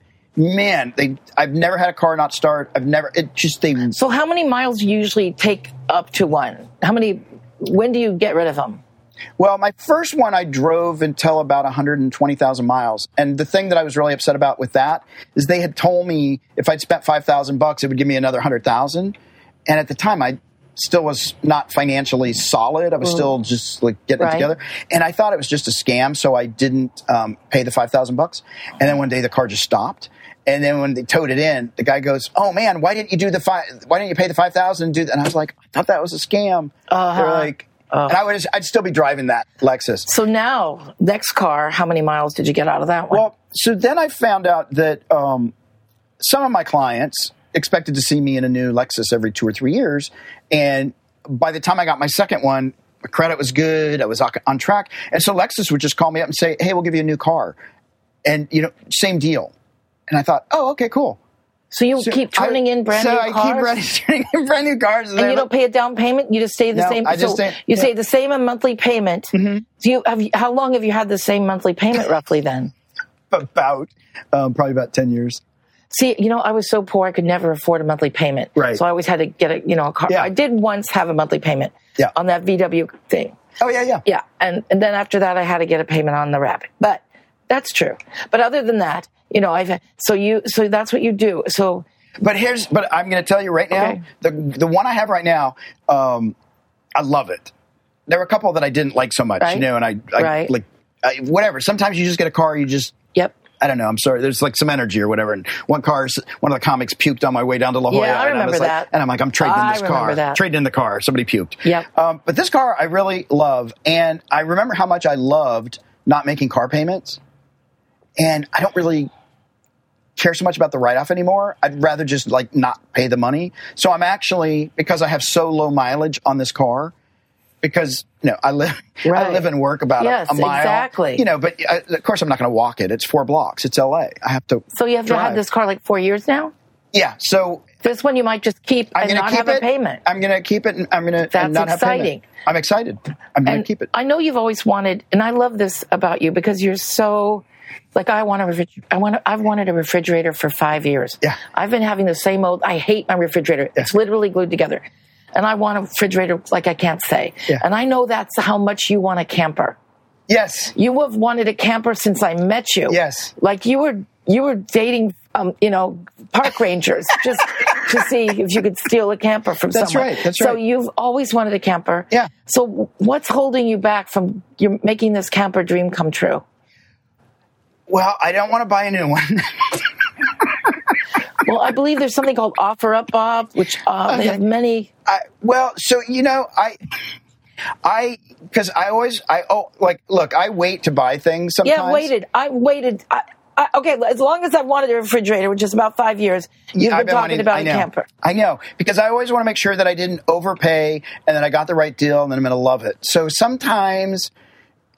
I've never had a car not start. So how many miles do you usually take up to one? When do you get rid of them? Well, my first one I drove until about 120,000 miles. And the thing that I was really upset about with that is they had told me if I'd spent $5,000, it would give me another 100,000. And at the time, I still was not financially solid. I was still just like getting it together. And I thought it was just a scam, so I didn't pay the $5,000. And then one day the car just stopped. And then when they towed it in, the guy goes, "Oh man, why didn't you pay the $5,000 and do that?" And I was like, "I thought that was a scam." Uh-huh. They're like, and I'd still be driving that Lexus. So now, next car, how many miles did you get out of that one? Well, so then I found out that some of my clients expected to see me in a new Lexus every 2 or 3 years, and by the time I got my second one, my credit was good. I was on track, and so Lexus would just call me up and say, "Hey, we'll give you a new car," and same deal. And I thought, oh, okay, cool. So I keep turning in brand new cars. And you don't pay a down payment? You just stay the same in monthly payment. Mm-hmm. How long have you had the same monthly payment roughly then? Probably about 10 years. See, I was so poor I could never afford a monthly payment. Right. So I always had to get a car. Yeah. I did once have a monthly payment on that VW thing. Oh, yeah, yeah. Yeah, and then after that I had to get a payment on the Rapid. But that's true. But other than that, so that's what you do. So, but I'm going to tell you right now, the one I have right now, I love it. There were a couple that I didn't like so much, and I whatever. Sometimes you just get a car, I don't know. I'm sorry. There's some energy or whatever. And one of the comics puked on my way down to La Jolla. Yeah, I remember that. And I'm like, I'm trading in this car. Trading in the car. Somebody puked. Yep. But this car I really love. And I remember how much I loved not making car payments. And I don't really care so much about the write-off anymore. I'd rather just not pay the money. So I'm actually, because I have so low mileage on this car, because I live and work about a mile. Exactly. But of course I'm not going to walk it. It's 4 blocks. It's LA. I have to. So you have to have this car 4 years now? Yeah. So this one you might just keep and not have a payment. I'm going to keep it. And I'm going to not have payment. I'm excited. I'm going to keep it. I know you've always wanted, and I love this about you because you're so. I've wanted a refrigerator for 5 years. Yeah. I've been having the same old. I hate my refrigerator. Yeah. It's literally glued together. And I want a refrigerator I can't say. Yeah. And I know that's how much you want a camper. Yes. You have wanted a camper since I met you. Yes. You were dating park rangers just to see if you could steal a camper from someone. That's right. That's right. So you've always wanted a camper. Yeah. So what's holding you back from making this camper dream come true? Well, I don't want to buy a new one. Well, I believe there's something called Offer Up, Bob, which they have many. I wait to buy things sometimes. Yeah, I waited. As long as I've wanted a refrigerator, which is about 5 years, you've been talking about a camper. I know, because I always want to make sure that I didn't overpay and that I got the right deal and then I'm going to love it. So sometimes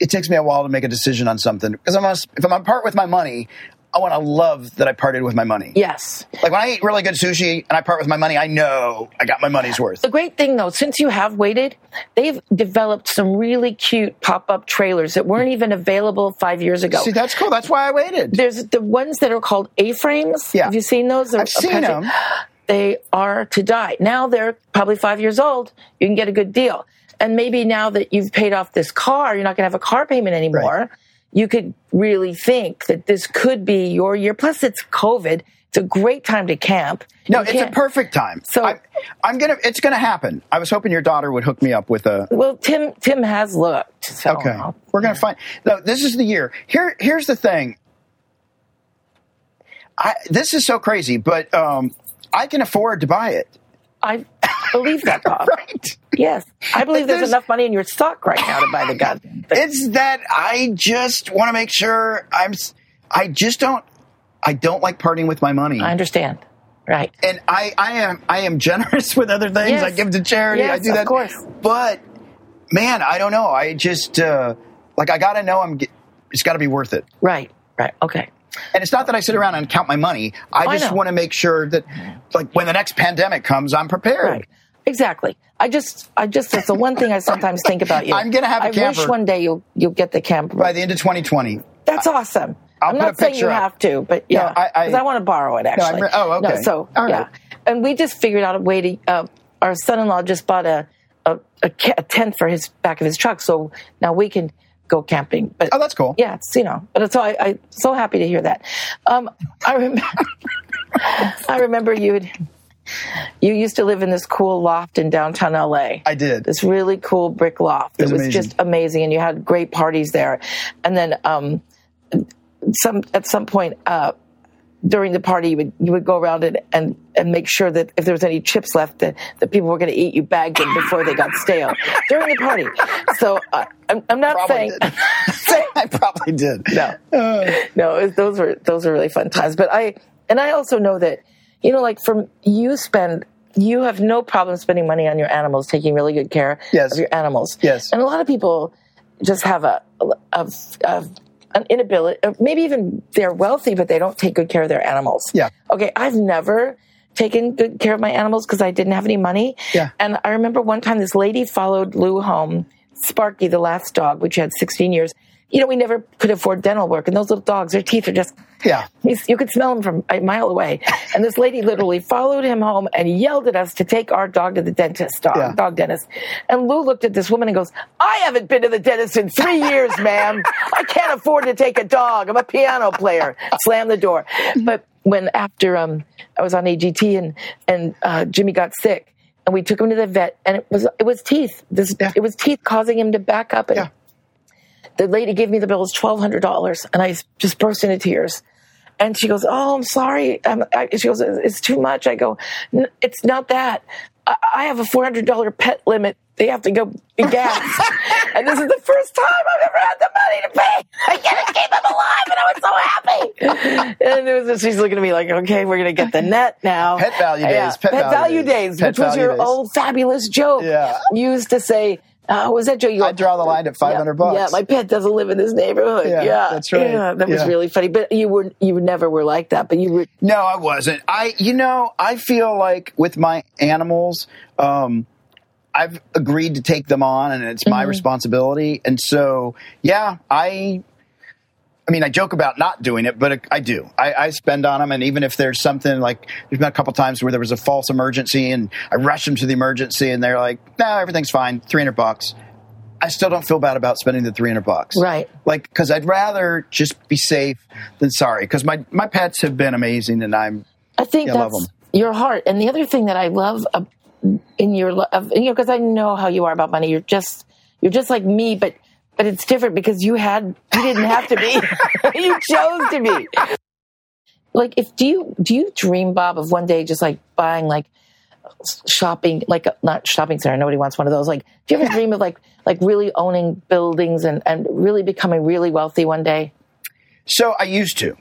it takes me a while to make a decision on something because if I'm on part with my money, I want to love that I parted with my money. Yes. When I eat really good sushi and I part with my money, I know I got my money's worth. The great thing, though, since you have waited, they've developed some really cute pop-up trailers that weren't even available 5 years ago. See, that's cool. That's why I waited. There's the ones that are called A-frames. Yeah. Have you seen those? I've seen them. They are to die. Now they're probably 5 years old. You can get a good deal. And maybe now that you've paid off this car, you're not going to have a car payment anymore. Right. You could really think that this could be your year. Plus, it's COVID. It's a great time to camp. No, it's a perfect time. So it's going to happen. I was hoping your daughter would hook me up with a. Well, Tim has looked. So okay, we're going to find. No, this is the year. Here's the thing. This is so crazy, but I can afford to buy it. I believe that, Bob. Right. Yes. I believe there's enough money in your stock right now to buy the goddamn thing. It's that I just want to make sure I don't like parting with my money. I understand. Right. And I am generous with other things. Yes. I give to charity. Yes, I do that. Of course. But man, I don't know. I just I got to know it's got to be worth it. Right. Right. Okay. And it's not that I sit around and count my money. I just want to make sure that, like, when the next pandemic comes, I'm prepared. Right. Exactly. I just, that's the one thing I sometimes think about you. I'm going to have a camper. I wish one day you'll get the camper. By the end of 2020. That's awesome. I'm not saying you have to, but yeah, because I want to borrow it, actually. No, okay. No, so, all right. Yeah. And we just figured out a way to, our son-in-law just bought a tent for his back of his truck. So now we can go camping. But, oh, that's cool. Yeah. It's, but so I'm so happy to hear that. I remember you used to live in this cool loft in downtown LA. I did. This really cool brick loft. It was amazing. Just amazing. And you had great parties there. And then, at some point, during the party, you would go around and make sure that if there was any chips left, that people were going to eat, you bagged them before they got stale during the party. So I probably did. No, those were really fun times. But I also know that you have no problem spending money on your animals, taking really good care of your animals. Yes, and a lot of people just have an inability, maybe even they're wealthy, but they don't take good care of their animals. Yeah. Okay. I've never taken good care of my animals because I didn't have any money. Yeah. And I remember one time this lady followed Lou home, Sparky, the last dog, which had 16 years. We never could afford dental work. And those little dogs, their teeth are just, you could smell them from a mile away. And this lady literally followed him home and yelled at us to take our dog to the dentist, dog dentist. And Lou looked at this woman and goes, I haven't been to the dentist in 3 years, ma'am. I can't afford to take a dog. I'm a piano player. Slam the door. But when after I was on AGT and Jimmy got sick and we took him to the vet, and it was teeth. It was teeth causing him to back up and. The lady gave me the bill, it was $1,200, and I just burst into tears. And she goes, oh, I'm sorry. She goes, it's too much. I go, it's not that. I have a $400 pet limit. They have to go be gassed. And this is the first time I've ever had the money to pay. I get to keep them alive, and I was so happy. And she's looking at me like, okay, we're going to get the net now. Pet value days. Yeah. Pet value days, which was your old fabulous joke. Yeah. Used to say, oh, was that Joe? I draw the line at $500. Yeah, my pet doesn't live in this neighborhood. Yeah, that's right. Yeah, that was really funny. But you never were like that. But you were. No, I wasn't. I feel like with my animals, I've agreed to take them on, and it's my responsibility. And so, I joke about not doing it, but I do. I spend on them, and even if there's something like, there's been a couple times where there was a false emergency, and I rushed them to the emergency, and they're like, "No, everything's fine, $300." I still don't feel bad about spending the $300, right? Like, because I'd rather just be safe than sorry. Because my pets have been amazing, and I love them. Your heart. And the other thing that I love in your love, because I know how you are about money. You're just like me, but. But it's different because you didn't have to be. You chose to be. Like, do you dream, Bob, of one day just like buying like shopping, like not shopping center. Nobody wants one of those. Like, do you ever dream of like really owning buildings and really becoming really wealthy one day? So I used to.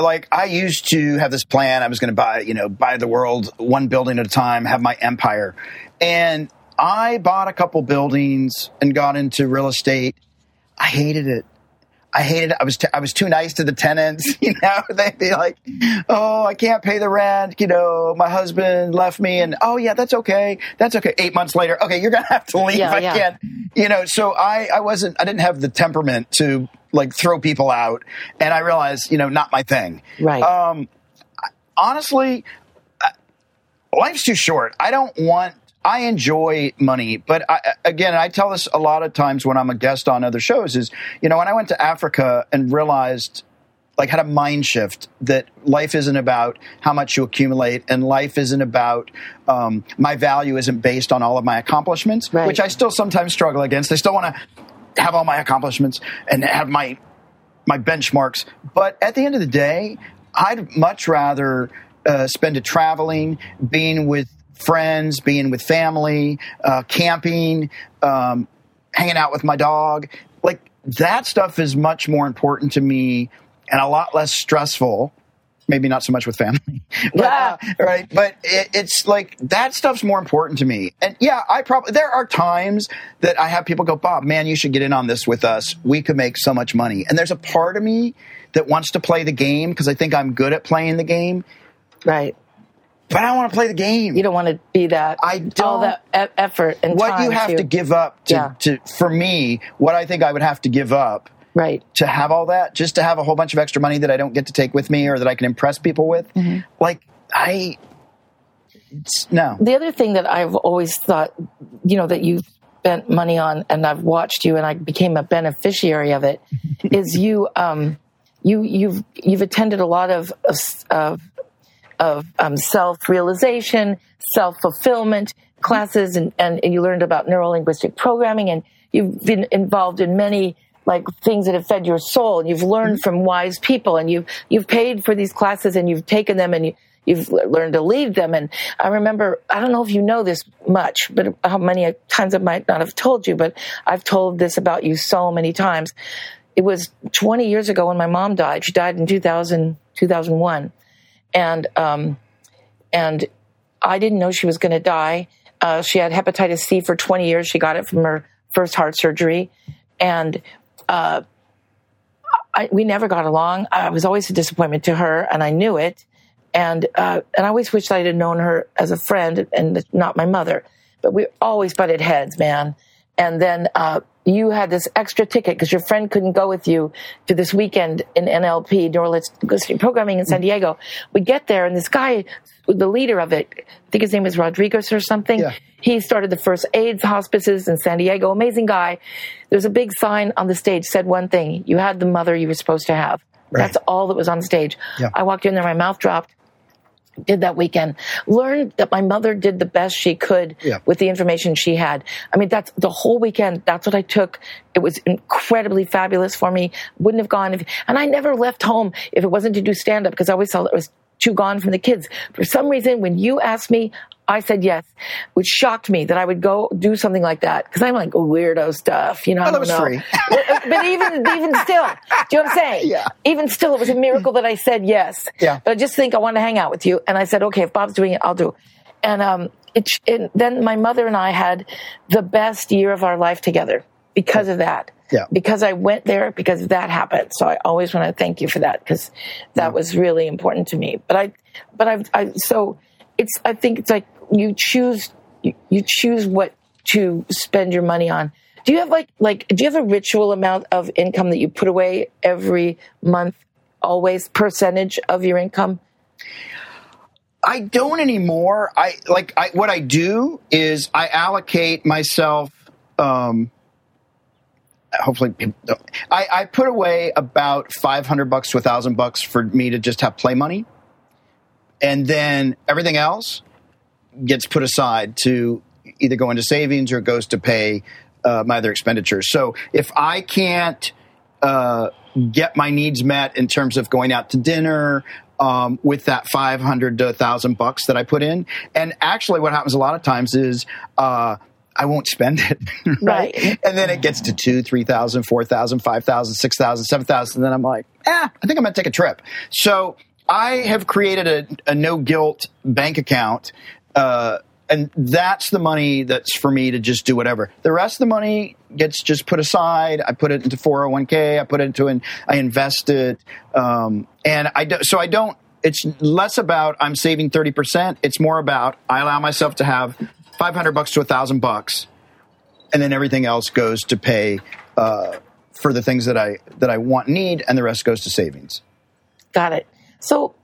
Like, I used to have this plan. I was going to buy the world one building at a time, have my empire, and. I bought a couple buildings and got into real estate. I hated it. I was too nice to the tenants. They'd be like, "Oh, I can't pay the rent. My husband left me." And oh yeah, that's okay. 8 months later, okay, you're gonna have to leave. I can't. So I didn't have the temperament to like throw people out. And I realized, not my thing. Right. Honestly, life's too short. I enjoy money, but I tell this a lot of times when I'm a guest on other shows is, when I went to Africa and realized, like, had a mind shift that life isn't about how much you accumulate, and life isn't about, my value isn't based on all of my accomplishments, right. Which I still sometimes struggle against. I still want to have all my accomplishments and have my benchmarks. But at the end of the day, I'd much rather spend it traveling, being with friends, being with family, camping, hanging out with my dog. Like, that stuff is much more important to me and a lot less stressful. Maybe not so much with family, but it's like that stuff's more important to me. And there are times that I have people go, "Bob, man, you should get in on this with us. We could make so much money." And there's a part of me that wants to play the game because I think I'm good at playing the game. Right. But I don't want to play the game. You don't want to be that. I don't. All that effort and what time. What you have to give up to, yeah. to, for me, what I think I would have to give up right. to have all that, just to have a whole bunch of extra money that I don't get to take with me or that I can impress people with. Mm-hmm. Like, no. The other thing that I've always thought, you know, that you've spent money on and I've watched you and I became a beneficiary of it is you've attended a lot of self-realization, self-fulfillment classes, and you learned about neuro-linguistic programming, and you've been involved in many like things that have fed your soul, and you've learned from wise people, and you've paid for these classes, and you've taken them, and you've learned to lead them. And I remember, I don't know if you know this much, but how many times I might not have told you, but I've told this about you so many times. It was 20 years ago when my mom died. She died in 2001. And I didn't know she was going to die. She had hepatitis C for 20 years. She got it from her first heart surgery. And, we never got along. I was always a disappointment to her and I knew it. And I always wished I'd have known her as a friend and not my mother, but we always butted heads, man. And then, you had this extra ticket because your friend couldn't go with you to this weekend in NLP, neuro-linguistic programming in San Diego. We get there and this guy, the leader of it, I think his name is Rodriguez or something. Yeah. He started the first AIDS hospices in San Diego. Amazing guy. There's a big sign on the stage said one thing. You had the mother you were supposed to have. Right. That's all that was on stage. Yeah. I walked in there, my mouth dropped. Did that weekend, learned that my mother did the best she could yeah. with the information she had. I mean, that's the whole weekend. That's what I took. It was incredibly fabulous for me. Wouldn't have gone. And I never left home if it wasn't to do stand up because I always felt it was too gone from the kids. For some reason, when you asked me, I said yes, which shocked me that I would go do something like that because I'm like weirdo stuff, you know. Well, I don't know. Free. But even still, do you know what I'm saying? Yeah. Even still, it was a miracle that I said yes. Yeah. But I just think I wanted to hang out with you, and I said, okay, if Bob's doing it, I'll do. And then my mother and I had the best year of our life together because of that. Yeah. Because I went there, because that happened. So I always want to thank you for that because that was really important to me. I think it's like you choose what to spend your money on. Do you have a ritual amount of income that you put away every month, always percentage of your income? I don't anymore. What I do is I allocate myself. Hopefully, I put away about $500 to $1,000 for me to just have play money. And then everything else gets put aside to either go into savings or goes to pay my other expenditures. So if I can't get my needs met in terms of going out to dinner with that $500 to $1,000 that I put in, and actually what happens a lot of times is I won't spend it, right? And then it gets to $2,000, $3,000, $4,000, $5,000, $6,000, $7,000, and then I'm like, I think I'm going to take a trip. So I have created a no-guilt bank account, and that's the money that's for me to just do whatever. The rest of the money gets just put aside. I put it into 401k. I put it into I invest it, it's less about I'm saving 30%. It's more about I allow myself to have $500 to $1,000, and then everything else goes to pay for the things that I want and need, and the rest goes to savings. Got it. So,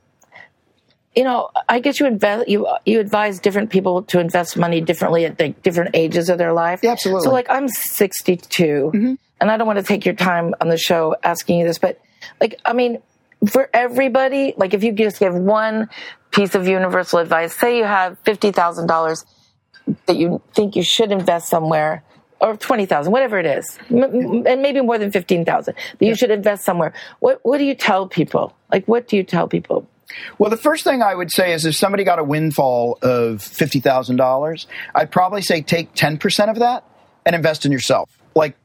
you know, I guess you advise different people to invest money differently at different ages of their life. Yeah, absolutely. So, like, I'm 62, mm-hmm. and I don't want to take your time on the show asking you this, but, like, I mean, for everybody, like, if you just give one piece of universal advice, say you have $50,000 that you think you should invest somewhere, or 20,000, whatever it is, and maybe more than 15,000, that you should invest somewhere. What do you tell people? Like, what do you tell people? Well, the first thing I would say is if somebody got a windfall of $50,000, I'd probably say take 10% of that and invest in yourself. Like,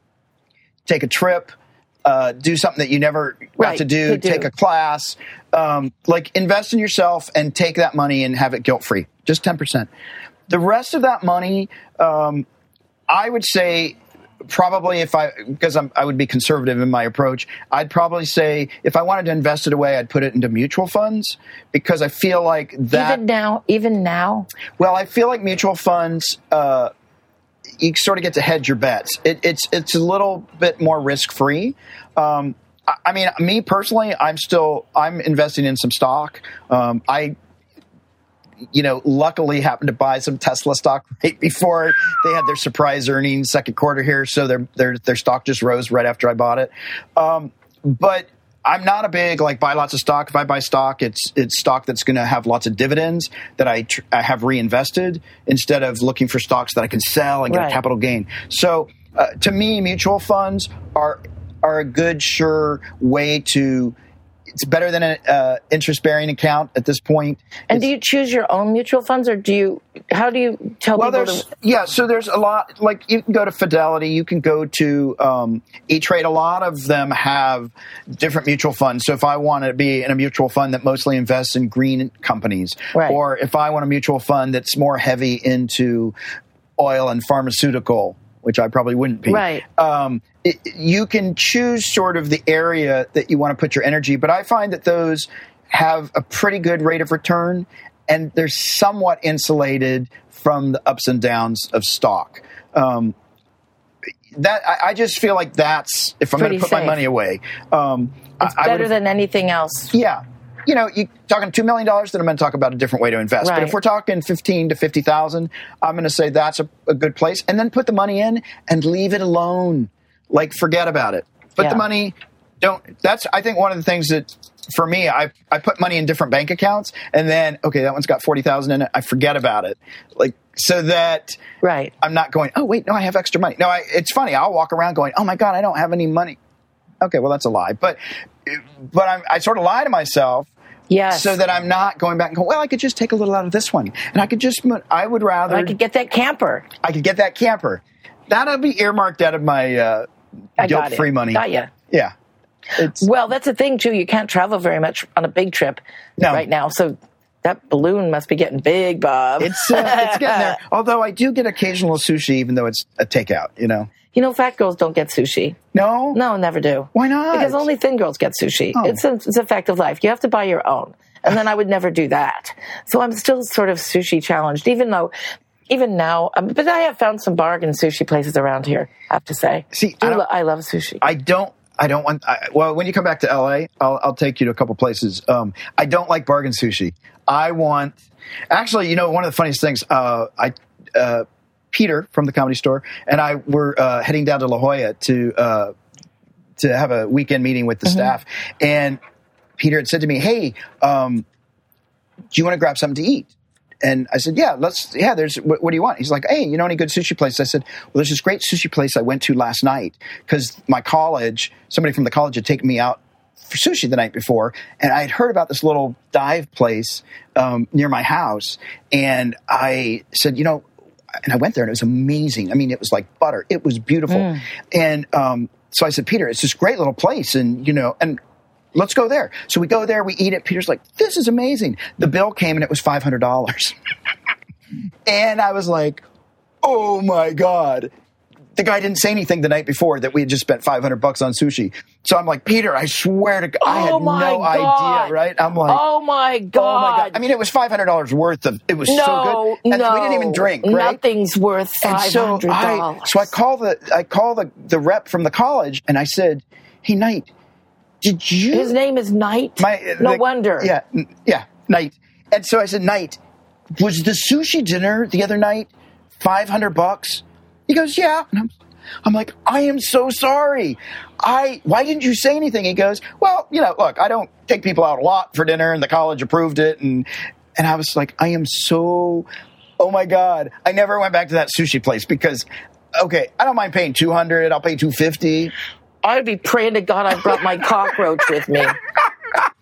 take a trip, do something that you never got to do, take a class, invest in yourself and take that money and have it guilt-free. Just 10%. The rest of that money, I would say probably if I, because I would be conservative in my approach, I'd probably say if I wanted to invest it away, I'd put it into mutual funds, because I feel like that. Even now? Well, I feel like mutual funds, you sort of get to hedge your bets. It's a little bit more risk-free. I mean, me personally, I'm investing in some stock. I luckily happened to buy some Tesla stock right before they had their surprise earnings second quarter here. So their stock just rose right after I bought it. But I'm not a big, buy lots of stock. If I buy stock, it's stock that's going to have lots of dividends that I have reinvested, instead of looking for stocks that I can sell and get a capital gain. So to me, mutual funds are a good, sure way to... It's better than an interest-bearing account at this point. And do you choose your own mutual funds, or how do you tell people to... Yeah, so there's a lot... you can go to Fidelity, you can go to E-Trade. A lot of them have different mutual funds. So if I want to be in a mutual fund that mostly invests in green companies, or if I want a mutual fund that's more heavy into oil and pharmaceutical, which I probably wouldn't be. Right. You can choose sort of the area that you want to put your energy, but I find that those have a pretty good rate of return, and they're somewhat insulated from the ups and downs of stock. I just feel like that's, if I'm going to put my money away. It's better than anything else. Yeah. You're talking $2 million, then I'm going to talk about a different way to invest. Right. But if we're talking $15,000 to $50,000, I'm going to say that's a good place. And then put the money in and leave it alone. Forget about it. Put the money, that's, I think, one of the things that, for me, I put money in different bank accounts. And then, that one's got $40,000 in it. I forget about it. So that I'm not going, oh, wait, no, I have extra money. No, it's funny. I'll walk around going, oh, my God, I don't have any money. Okay, well, that's a lie. But I sort of lie to myself. Yes. So that I'm not going back and going, well, I could just take a little out of this one. And I could get that camper. That'll be earmarked out of my guilt-free money. Got you. Yeah. Well, that's the thing, too. You can't travel very much on a big trip right now. So that balloon must be getting big, Bob. It's getting there. Although I do get occasional sushi, even though it's a takeout, fat girls don't get sushi. No? No, never do. Why not? Because only thin girls get sushi. Oh. It's a fact of life. You have to buy your own. And then I would never do that. So I'm still sort of sushi challenged, even now. But I have found some bargain sushi places around here, I have to say. See, I love sushi. Well, when you come back to LA, I'll take you to a couple places. I don't like bargain sushi. Actually, one of the funniest things, Peter from the Comedy Store and I were heading down to La Jolla to have a weekend meeting with the staff. And Peter had said to me, hey, do you want to grab something to eat? And I said, what do you want? He's like, hey, you know any good sushi place? I said, well, there's this great sushi place I went to last night because somebody from the college had taken me out for sushi the night before. And I had heard about this little dive place near my house. And I said, and I went there and it was amazing. I mean, it was like butter. It was beautiful. And so I said, Peter, it's this great little place. And, and let's go there. So we go there, we eat it. Peter's like, this is amazing. The bill came and it was $500. And I was like, oh my God. The guy didn't say anything the night before that we had just spent $500 on sushi. So I'm like, Peter, I swear to God, I had no idea, right? I'm like, oh my God. I mean, it was $500 worth of, it was so good. And we didn't even drink, right? Nothing's worth $500. So I call the rep from the college and I said, hey, Knight, did you? His name is Knight? No wonder. Yeah, Knight. And so I said, Knight, was the sushi dinner the other night $500? He goes, yeah. And I'm like, I am so sorry. Why didn't you say anything? He goes, well, look, I don't take people out a lot for dinner, and the college approved it. And I was like, I am so, oh my God. I never went back to that sushi place because, I don't mind paying $200. I'll pay $250. I'd be praying to God I brought my cockroach with me.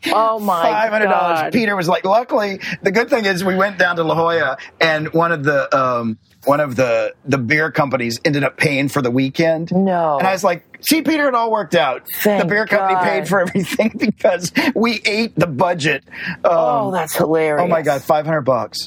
Oh my $500. God. Peter was like, luckily, the good thing is we went down to La Jolla and one of the beer companies ended up paying for the weekend. No. And I was like, see, Peter, it all worked out. Thank the beer company God. Paid for everything because we ate the budget. Oh, that's hilarious. Oh my God, $500.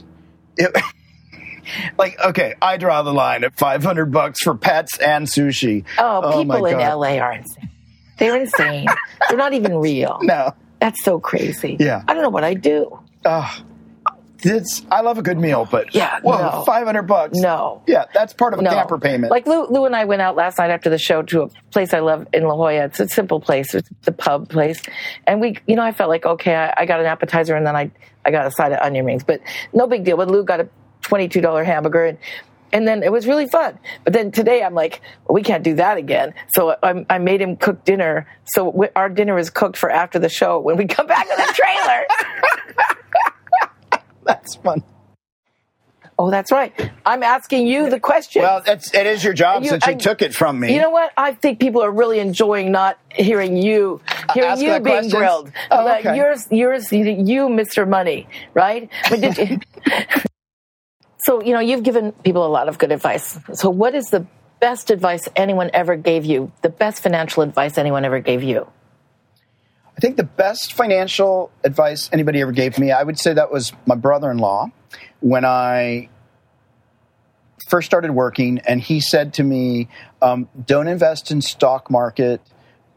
Like, okay, I draw the line at $500 for pets and sushi. Oh, people in LA are insane. They're insane. They're not even real. No. That's so crazy. Yeah. I don't know what I do. I love a good meal, but yeah, whoa, no. $500. No. Yeah, that's part of a camper payment. Like Lou and I went out last night after the show to a place I love in La Jolla. It's a simple place. It's the pub place. And we, you know, I felt like, okay, I got an appetizer and then I got a side of onion rings, but no big deal. But Lou got a $22 hamburger and then it was really fun. But then today I'm like, well, we can't do that again. So I made him cook dinner. So our dinner is cooked for after the show when we come back to the trailer. That's fun. Oh, that's right. I'm asking you the question. Well, it is your job since you took it from me. You know what? I think people are really enjoying not hearing you being questions. Grilled. Oh, okay. You, Mr. Money, right? But so, you know, you've given people a lot of good advice. So what is the best advice anyone ever gave you? The best financial advice anyone ever gave you? I think the best financial advice anybody ever gave me, I would say that was my brother-in-law when I first started working. And he said to me, don't invest in stock market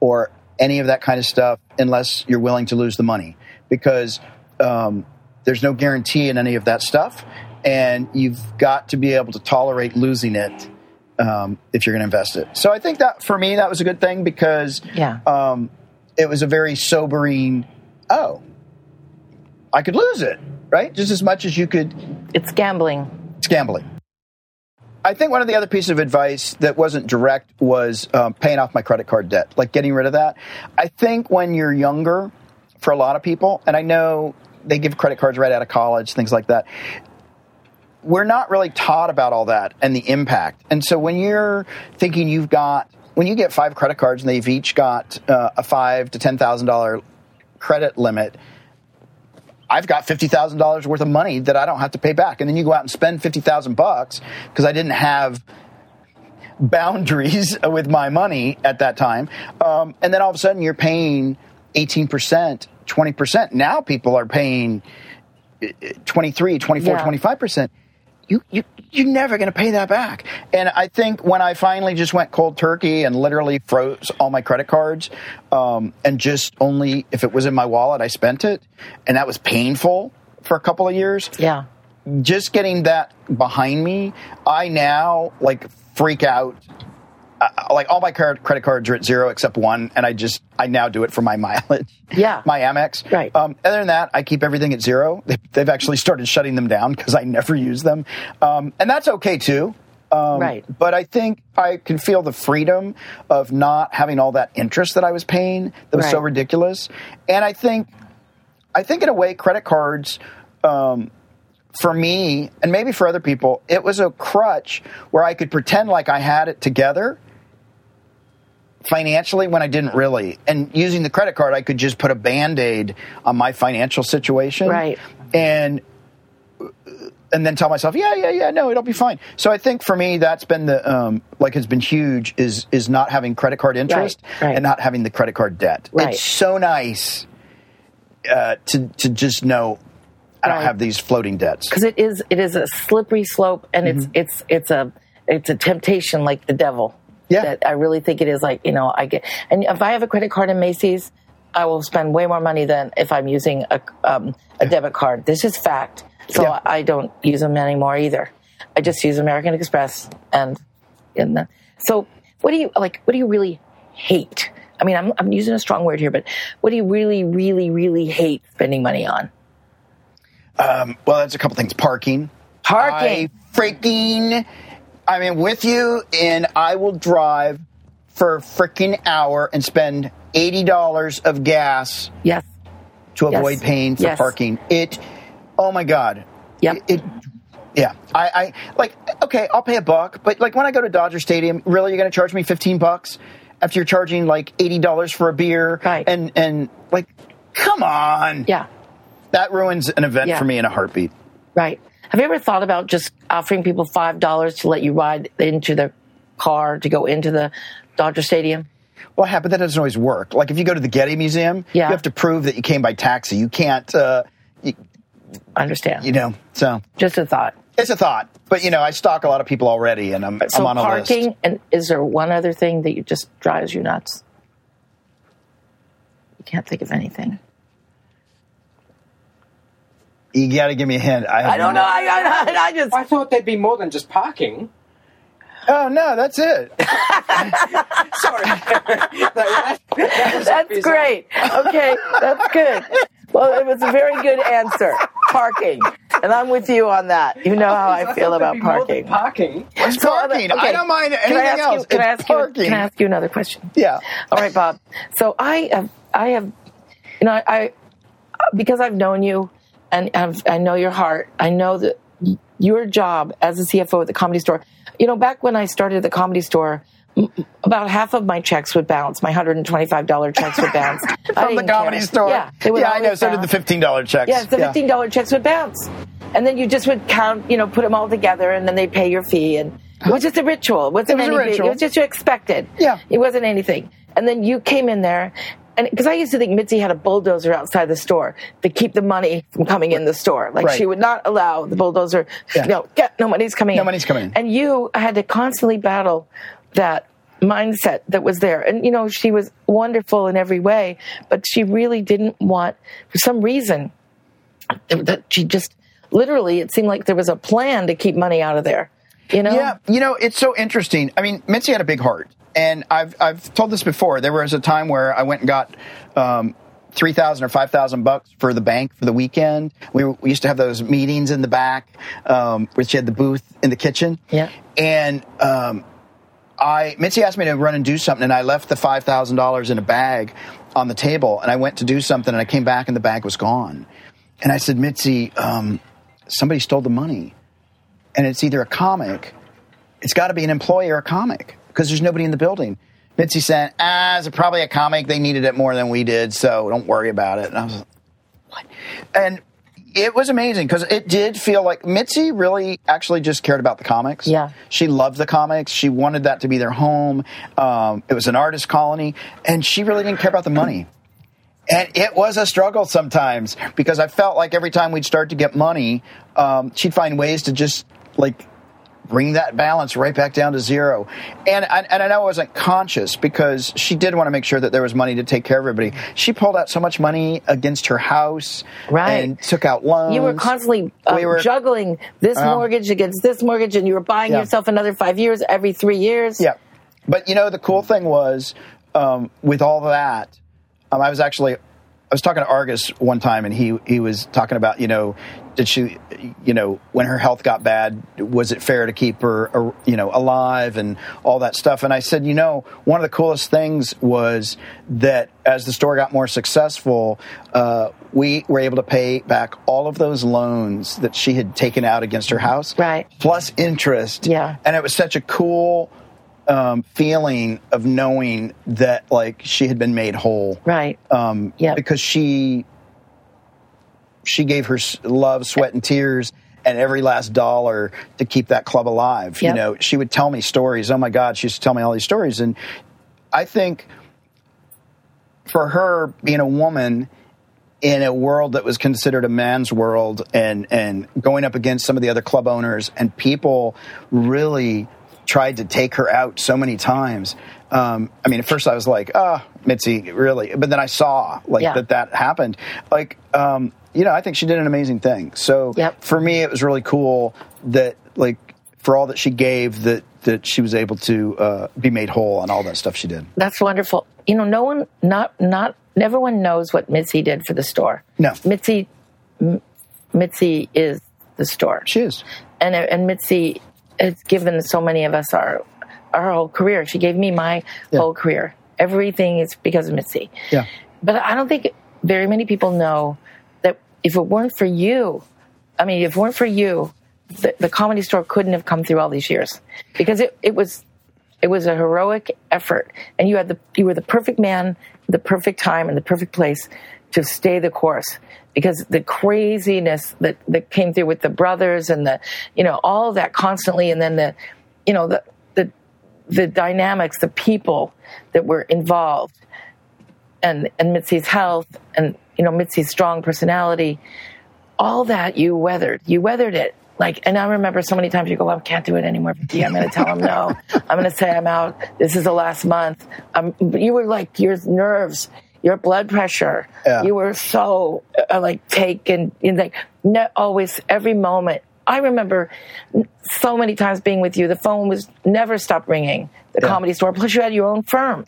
or any of that kind of stuff unless you're willing to lose the money, because there's no guarantee in any of that stuff. And you've got to be able to tolerate losing it if you're going to invest it. So I think that for me, that was a good thing because... Yeah. It was a very sobering, I could lose it, right? Just as much as you could. It's gambling. I think one of the other pieces of advice that wasn't direct was paying off my credit card debt, like getting rid of that. I think when you're younger, for a lot of people, and I know they give credit cards right out of college, things like that, we're not really taught about all that and the impact. And so when you're thinking when you get 5 credit cards and they've each got a $5,000 to $10,000 credit limit, I've got $50,000 worth of money that I don't have to pay back. And then you go out and spend $50,000 because I didn't have boundaries with my money at that time. And then all of a sudden you're paying 18%, 20%. Now people are paying 23, 24, 25%. You're never going to pay that back. And I think when I finally just went cold turkey and literally froze all my credit cards and just only if it was in my wallet, I spent it. And that was painful for a couple of years. Yeah. Just getting that behind me, I now like freak out. Like all my credit cards are at zero except one. And I now do it for my mileage. Yeah. My Amex. Right. Other than that, I keep everything at zero. They've actually started shutting them down because I never use them. And that's okay too. Right. But I think I can feel the freedom of not having all that interest that I was paying. That was so ridiculous. And I think in a way, credit cards, for me and maybe for other people, it was a crutch where I could pretend like I had it together financially when I didn't really. And using the credit card, I could just put a Band-Aid on my financial situation. Right. And then tell myself, no, it'll be fine. So I think for me, that's been the, has been huge is not having credit card interest and not having the credit card debt. Right. It's so nice to just know I don't have these floating debts. Because it is a slippery slope and it's a temptation like the devil. Yeah. That I really think it is like, you know, I get, and if I have a credit card in Macy's, I will spend way more money than if I'm using a debit card. This is fact. So I don't use them anymore either. I just use American Express and so what do you really hate? I mean, I'm using a strong word here, but what do you really, really, really hate spending money on? Well, that's a couple things. Parking. I'm in with you, and I will drive for a freaking hour and spend $80 of gas to avoid paying for parking. Oh my God. Yep. I'll pay $1, but like when I go to Dodger Stadium, really, you're going to charge me $15 after you're charging like $80 for a beer? Right. And like, come on. Yeah. That ruins an event for me in a heartbeat. Right. Have you ever thought about just offering people $5 to let you ride into their car to go into the Dodger Stadium? Well, but that doesn't always work. Like if you go to the Getty Museum, you have to prove that you came by taxi. You can't understand. You know, so. Just a thought. It's a thought. But, you know, I stalk a lot of people already, and I'm on a list. So parking, and is there one other thing that just drives you nuts? You can't think of anything. You got to give me a hint. I don't know. I just... I thought there'd be more than just parking. Oh, no, that's it. Sorry. That's great. Okay, that's good. Well, it was a very good answer. Parking. And I'm with you on that. You know how I feel about parking. What's parking? Okay. I don't mind anything else. Can I ask you another question? Yeah. All right, Bob. So I have, because I've known you and I know your heart, I know that your job as a CFO at the Comedy Store, you know, back when I started at the Comedy Store, about half of my checks would bounce. My $125 checks would bounce. From the Comedy Store. Yeah, I know. So did the $15 checks. Yeah, the $15 checks would bounce. And then you just would count, you know, put them all together, and then they'd pay your fee. And it was just a ritual. It wasn't anything. It was just you expected. Yeah. It wasn't anything. And then you came in there. And because I used to think Mitzi had a bulldozer outside the store to keep the money from coming in the store. Like, she would not allow the bulldozer. Yeah. No money's coming in. No money's coming in. And you had to constantly battle that mindset that was there. And, you know, she was wonderful in every way, but she really didn't want, for some reason, that she just literally, it seemed like there was a plan to keep money out of there. You know? Yeah. You know, it's so interesting. I mean, Mitzi had a big heart. And I've told this before. There was a time where I went and got $3,000 or $5,000 bucks for the bank for the weekend. We used to have those meetings in the back, where she had the booth in the kitchen. Yeah. And Mitzi asked me to run and do something, and I left the $5,000 in a bag on the table, and I went to do something, and I came back, and the bag was gone. And I said, Mitzi, somebody stole the money. And it's either a comic. It's got to be an employee or a comic, because there's nobody in the building. Mitzi said, it's probably a comic. They needed it more than we did, so don't worry about it. And I was like, what? And it was amazing, because it did feel like Mitzi really actually just cared about the comics. Yeah. She loved the comics. She wanted that to be their home. It was an artist colony, and she really didn't care about the money. And it was a struggle sometimes, because I felt like every time we'd start to get money, she'd find ways to just, like, bring that balance right back down to zero. And I know I wasn't conscious, because she did want to make sure that there was money to take care of everybody. She pulled out so much money against her house and took out loans. You were constantly juggling this mortgage against this mortgage, and you were buying yourself another 5 years every 3 years. Yeah. But, you know, the cool thing was, with all that, I was talking to Argus one time, and he was talking about, you know, did she, you know, when her health got bad, was it fair to keep her, you know, alive and all that stuff? And I said, you know, one of the coolest things was that as the store got more successful, we were able to pay back all of those loans that she had taken out against her house, plus interest. Yeah. And it was such a cool feeling of knowing that, like, she had been made whole. Right. Because she gave her love, sweat, and tears and every last dollar to keep that club alive. Yep. You know, she would tell me stories. Oh, my God, she used to tell me all these stories. And I think for her, being a woman in a world that was considered a man's world and going up against some of the other club owners and people really tried to take her out so many times. I mean, at first I was like, Mitzi, really? But then I saw that happened. Like, you know, I think she did an amazing thing. So for me, it was really cool that, like, for all that she gave, that she was able to be made whole on all that stuff she did. That's wonderful. You know, everyone knows what Mitzi did for the store. No. Mitzi is the store. She is. And Mitzi, it's given so many of us our whole career. She gave me my whole career. Everything is because of Mitzi. Yeah. But I don't think very many people know that if it weren't for you, the Comedy Store couldn't have come through all these years, because it was a heroic effort, and you were the perfect man, the perfect time, and the perfect place to stay the course, because the craziness that came through with the brothers and the, you know, all of that constantly. And then the, you know, the dynamics, the people that were involved, and Mitzi's health, and, you know, Mitzi's strong personality. all that you weathered it. Like, and I remember so many times you go, I can't do it anymore, Vicki. I'm going to tell him no. I'm going to say I'm out. This is the last month. But you were like, your nerves, your blood pressure. Yeah. You were so like taken, like not always, every moment. I remember so many times being with you. The phone was never stopped ringing. The Comedy Store. Plus, you had your own firm.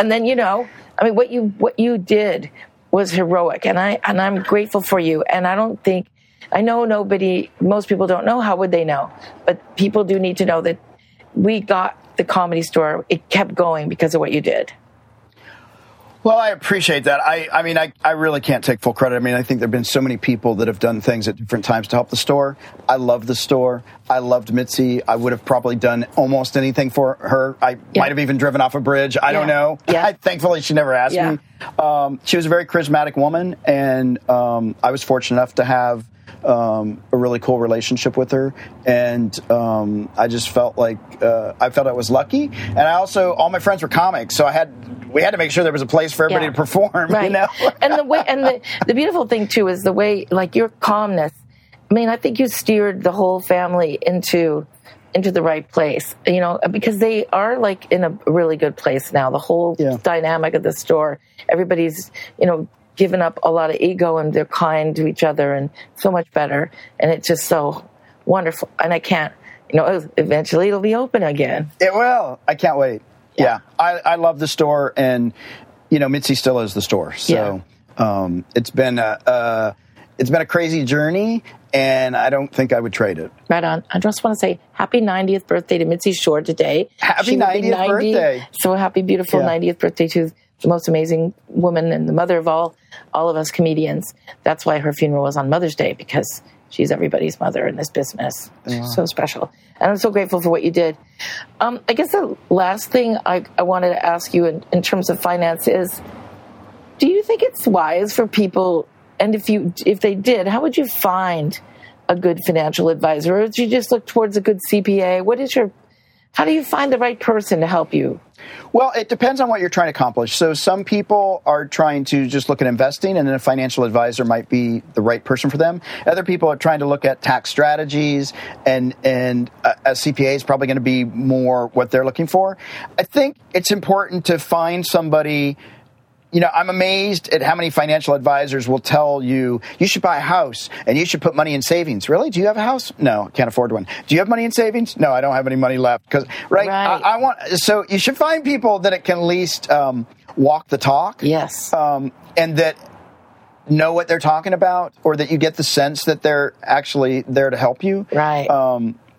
And then, you know, I mean, what you did was heroic, and I'm grateful for you. And I don't think. I know nobody, most people don't know. How would they know? But people do need to know that we got the Comedy Store. It kept going because of what you did. Well, I appreciate that. I mean, I really can't take full credit. I mean, I think there have been so many people that have done things at different times to help the store. I love the store. I loved Mitzi. I would have probably done almost anything for her. I might have even driven off a bridge. I don't know. Yeah. Thankfully, she never asked me. She was a very charismatic woman, and I was fortunate enough to have a really cool relationship with her, and I just felt like I was lucky, and I also, all my friends were comics, so we had to make sure there was a place for everybody to perform, right. You know. And the way, and the beautiful thing too is the way, like, your calmness. I mean, I think you steered the whole family into the right place, you know, because they are like in a really good place now. The whole dynamic of the store, everybody's, you know, given up a lot of ego, and they're kind to each other, and so much better. And it's just so wonderful. And I can't, you know, eventually it'll be open again. It will. I can't wait. Yeah. I love the store, and, you know, Mitzi still is the store. So it's been a crazy journey, and I don't think I would trade it. Right on. I just want to say happy 90th birthday to Mitzi Shore today. Happy 90th birthday. So happy, beautiful 90th birthday to the most amazing woman and the mother of all of us comedians. That's why her funeral was on Mother's Day, because she's everybody's mother in this business. Wow. So special. And I'm so grateful for what you did. I guess the last thing I wanted to ask you in terms of finance is, do you think it's wise for people, and if they did, how would you find a good financial advisor? Or do you just look towards a good CPA? How do you find the right person to help you? Well, it depends on what you're trying to accomplish. So some people are trying to just look at investing, and then a financial advisor might be the right person for them. Other people are trying to look at tax strategies, and a CPA is probably going to be more what they're looking for. I think it's important to find somebody. You know, I'm amazed at how many financial advisors will tell you, you should buy a house and you should put money in savings. Really? Do you have a house? No, I can't afford one. Do you have money in savings? No, I don't have any money left. Because, right? So you should find people that it can at least walk the talk. Yes. And that know what they're talking about, or that you get the sense that they're actually there to help you. Right.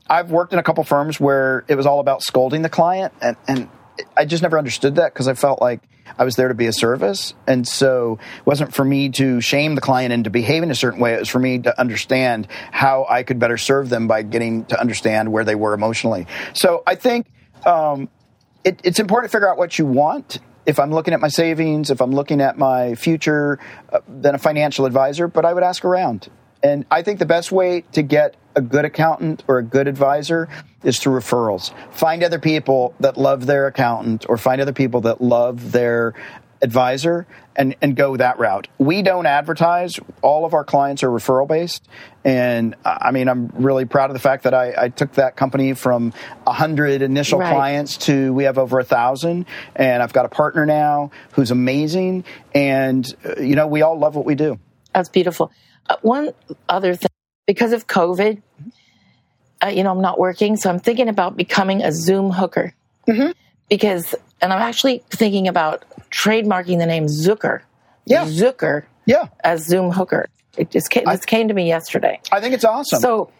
I've worked in a couple firms where it was all about scolding the client, and I just never understood that, because I felt like I was there to be a service. And so it wasn't for me to shame the client into behaving a certain way. It was for me to understand how I could better serve them by getting to understand where they were emotionally. So I think it's important to figure out what you want. If I'm looking at my savings, if I'm looking at my future, then a financial advisor. But I would ask around. And I think the best way to get a good accountant or a good advisor is through referrals. Find other people that love their accountant, or find other people that love their advisor, and go that route. We don't advertise. All of our clients are referral based. And I mean, I'm really proud of the fact that I took that company from 100 initial clients to, we have over 1,000. And I've got a partner now who's amazing. And, you know, we all love what we do. That's beautiful. One other thing. Because of COVID, you know, I'm not working, so I'm thinking about becoming a Zoom hooker. Mm-hmm. And I'm actually thinking about trademarking the name Zooker. Yeah. Zooker. Yeah. As Zoom hooker. It just came to me yesterday. I think it's awesome. So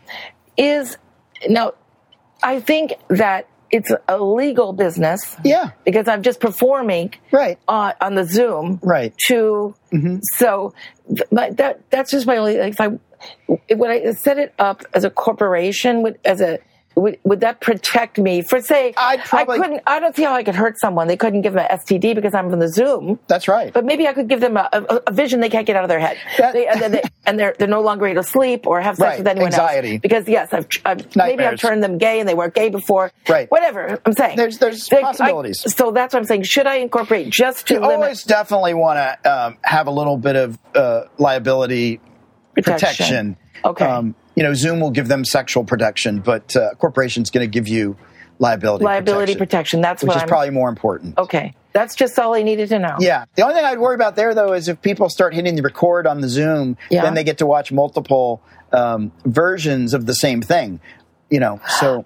I think that it's a legal business. Yeah. Because I'm just performing on the Zoom. Right. So that's just my only, like, would I set it up as a corporation? Would that protect me for, say, I don't see how I could hurt someone. They couldn't give them an STD because I'm from the Zoom. That's right. But maybe I could give them a vision they can't get out of their head. They're no longer able to sleep or have sex with anyone else. Because, yes, maybe I've turned them gay, and they were gay before. Right. Whatever I'm saying. There's possibilities. So that's what I'm saying. Should I incorporate just to limit? You always definitely want to have a little bit of liability protection. Okay. Zoom will give them sexual protection, but a corporation's going to give you liability protection. That's which is probably more important. Okay. That's just all I needed to know. Yeah. The only thing I'd worry about there, though, is if people start hitting the record on the Zoom, then they get to watch multiple versions of the same thing. So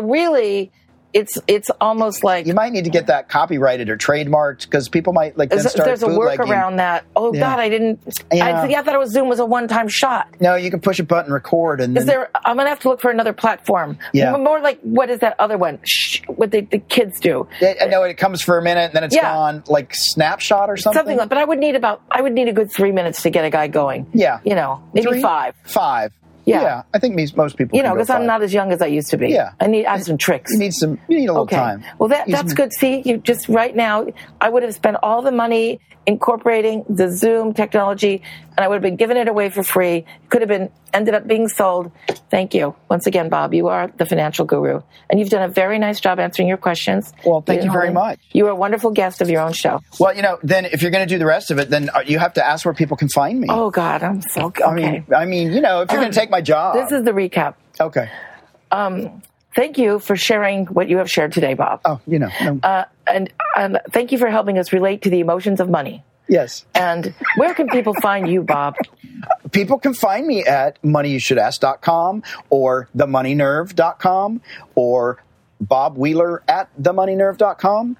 really, it's almost like you might need to get that copyrighted or trademarked because people might like. There's a workaround that. Oh God, I didn't. I thought it was Zoom was a one-time shot. No, you can push a button, record, and. I'm gonna have to look for another platform. Yeah. More like what is that other one? Shh, what the kids do? It comes for a minute, and then it's gone, like Snapshot or something. Something like. But I would need a good 3 minutes to get a guy going. Yeah. Maybe five. Yeah. I think most people. Because I'm not as young as I used to be. Yeah, I have some tricks. You need a little time. Well, that's good. See, you just right now, I would have spent all the money incorporating the Zoom technology, and I would have been giving it away for free. It could have been ended up being sold. Thank you once again, Bob. You are the financial guru, and you've done a very nice job answering your questions. Well, thank you very much. You are a wonderful guest of your own show. Well, then if you're going to do the rest of it, then you have to ask where people can find me. Oh God, I'm so. Okay. I mean, if you're going to take my job. This is the recap. Okay. Thank you for sharing what you have shared today, Bob. Oh, and thank you for helping us relate to the emotions of money. Yes. And where can people find you, Bob? People can find me at moneyyoushouldAsk.com or themoneynerve.com or Bob Wheeler at themoneynerve.com.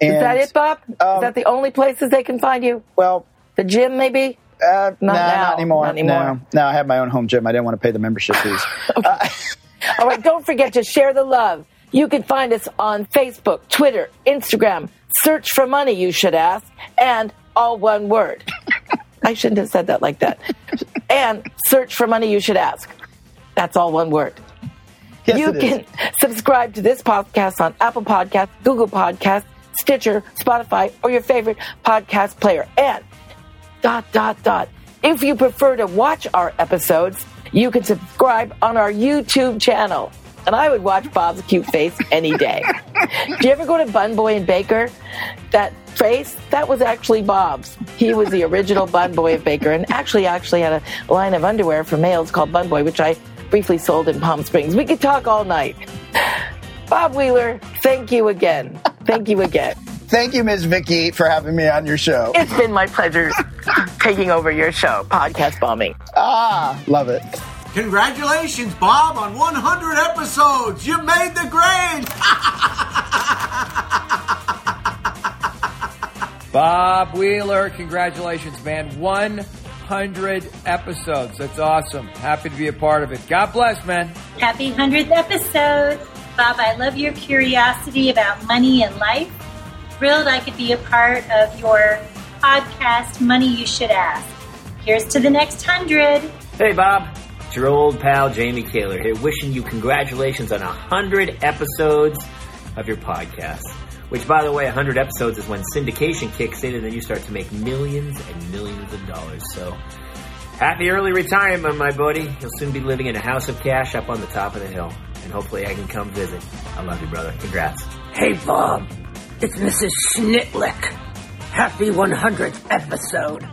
Is that it, Bob? Is that the only places they can find you? Well, the gym, maybe? Not anymore. No, I have my own home gym. I didn't want to pay the membership fees. Okay. All right, don't forget to share the love. You can find us on Facebook, Twitter, Instagram. Search for Money You Should Ask, and all one word. I shouldn't have said that like that. And search for Money You Should Ask. That's all one word. Yes, you can subscribe to this podcast on Apple Podcasts, Google Podcasts, Stitcher, Spotify, or your favorite podcast player. And ... If you prefer to watch our episodes, you can subscribe on our YouTube channel. And I would watch Bob's cute face any day. Do you ever go to Bun Boy and Baker? That face, that was actually Bob's. He was the original Bun Boy and Baker and actually had a line of underwear for males called Bun Boy, which I briefly sold in Palm Springs. We could talk all night. Bob Wheeler, thank you again. Thank you again. Thank you, Ms. Vicki, for having me on your show. It's been my pleasure taking over your show, Podcast Bombing. Ah, love it. Congratulations, Bob, on 100 episodes. You made the grade. Bob Wheeler, congratulations, man. 100 episodes. That's awesome. Happy to be a part of it. God bless, man. Happy 100th episode. Bob, I love your curiosity about money and life. Thrilled I could be a part of your podcast, Money You Should Ask. Here's to the next 100. Hey, Bob. It's your old pal, Jamie Kaler here, wishing you congratulations on 100 episodes of your podcast. Which, by the way, 100 episodes is when syndication kicks in and then you start to make millions and millions of dollars. So, happy early retirement, my buddy. You'll soon be living in a house of cash up on the top of the hill. And hopefully I can come visit. I love you, brother. Congrats. Hey, Bob. It's Mrs. Schnitlick. Happy 100th episode.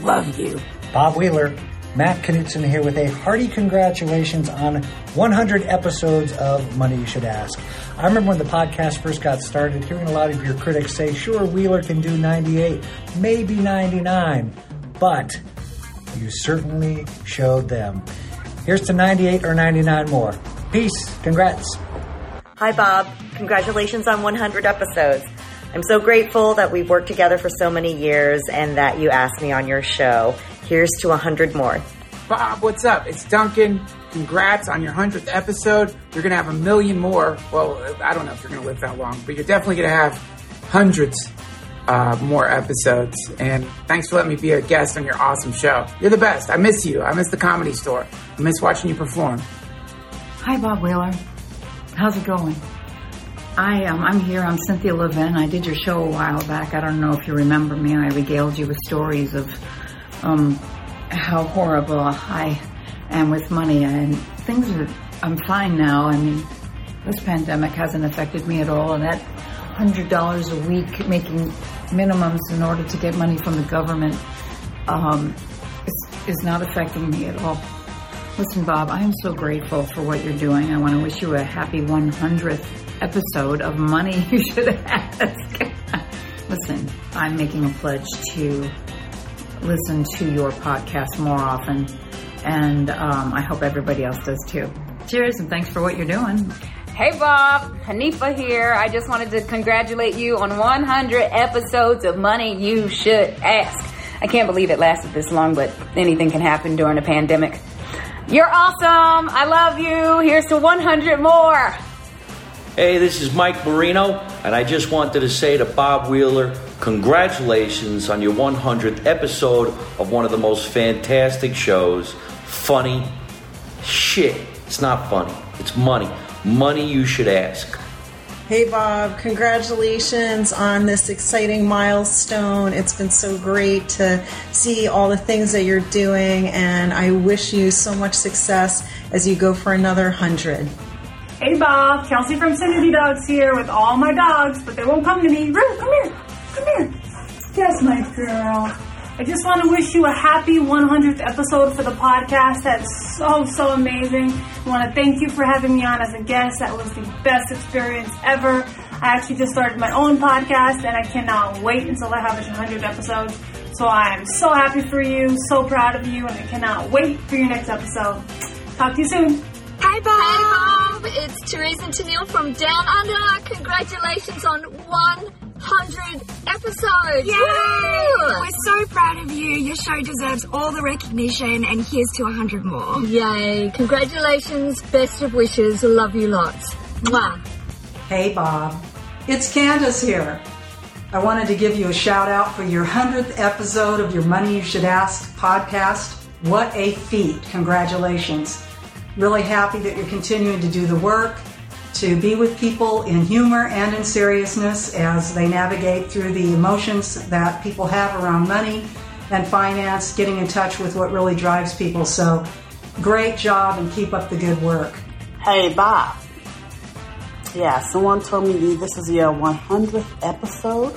Love you. Bob Wheeler. Matt Knutson here with a hearty congratulations on 100 episodes of Money You Should Ask. I remember when the podcast first got started, hearing a lot of your critics say, sure, Wheeler can do 98, maybe 99, but you certainly showed them. Here's to 98 or 99 more. Peace. Congrats. Hi, Bob. Congratulations on 100 episodes. I'm so grateful that we've worked together for so many years and that you asked me on your show. Here's to 100 more. Bob, what's up? It's Duncan. Congrats on your 100th episode. You're going to have a million more. Well, I don't know if you're going to live that long, but you're definitely going to have hundreds more episodes. And thanks for letting me be a guest on your awesome show. You're the best. I miss you. I miss the Comedy Store. I miss watching you perform. Hi, Bob Wheeler. How's it going? I'm here. I'm Cynthia Levin. I did your show a while back. I don't know if you remember me. I regaled you with stories of how horrible I am with money, and I'm fine now. I mean, this pandemic hasn't affected me at all, and that $100 a week making minimums in order to get money from the government, it's is not affecting me at all. Listen, Bob, I am so grateful for what you're doing. I want to wish you a happy 100th episode of Money You Should Ask. Listen, I'm making a pledge to listen to your podcast more often, and I hope everybody else does too. Cheers, and thanks for what you're doing. Hey, Bob. Hanifa here. I just wanted to congratulate you on 100 episodes of Money You Should Ask. I can't believe it lasted this long, but anything can happen during a pandemic. You're awesome. I love you. Here's to 100 more. Hey, this is Mike Marino, and I just wanted to say to Bob Wheeler, congratulations on your 100th episode of one of the most fantastic shows. Funny shit. It's not funny. It's money. Money You Should Ask. Hey, Bob, congratulations on this exciting milestone. It's been so great to see all the things that you're doing, and I wish you so much success as you go for another 100. Hey, Bob, Chelsea from Sanity Dogs here with all my dogs, but they won't come to me. Roo, come here. Come here. Yes, my girl. I just want to wish you a happy 100th episode for the podcast. That's so, so amazing. I want to thank you for having me on as a guest. That was the best experience ever. I actually just started my own podcast, and I cannot wait until I have 100 episodes. So I'm so happy for you, so proud of you, and I cannot wait for your next episode. Talk to you soon. Hi, Bob. Hi, Bob. It's Teresa Tennille from Down Under. Congratulations on 100 episodes. Yay! Woo! We're so proud of you. Your show deserves all the recognition, and here's to 100 more. Yay. Congratulations. Best of wishes. Love you lots. Mwah. Hey, Bob. It's Candace here. I wanted to give you a shout out for your 100th episode of your Money You Should Ask podcast. What a feat. Congratulations. Really happy that you're continuing to do the work, to be with people in humor and in seriousness as they navigate through the emotions that people have around money and finance, getting in touch with what really drives people. So great job, and keep up the good work. Hey, Bob. Yeah, someone told me this is your 100th episode,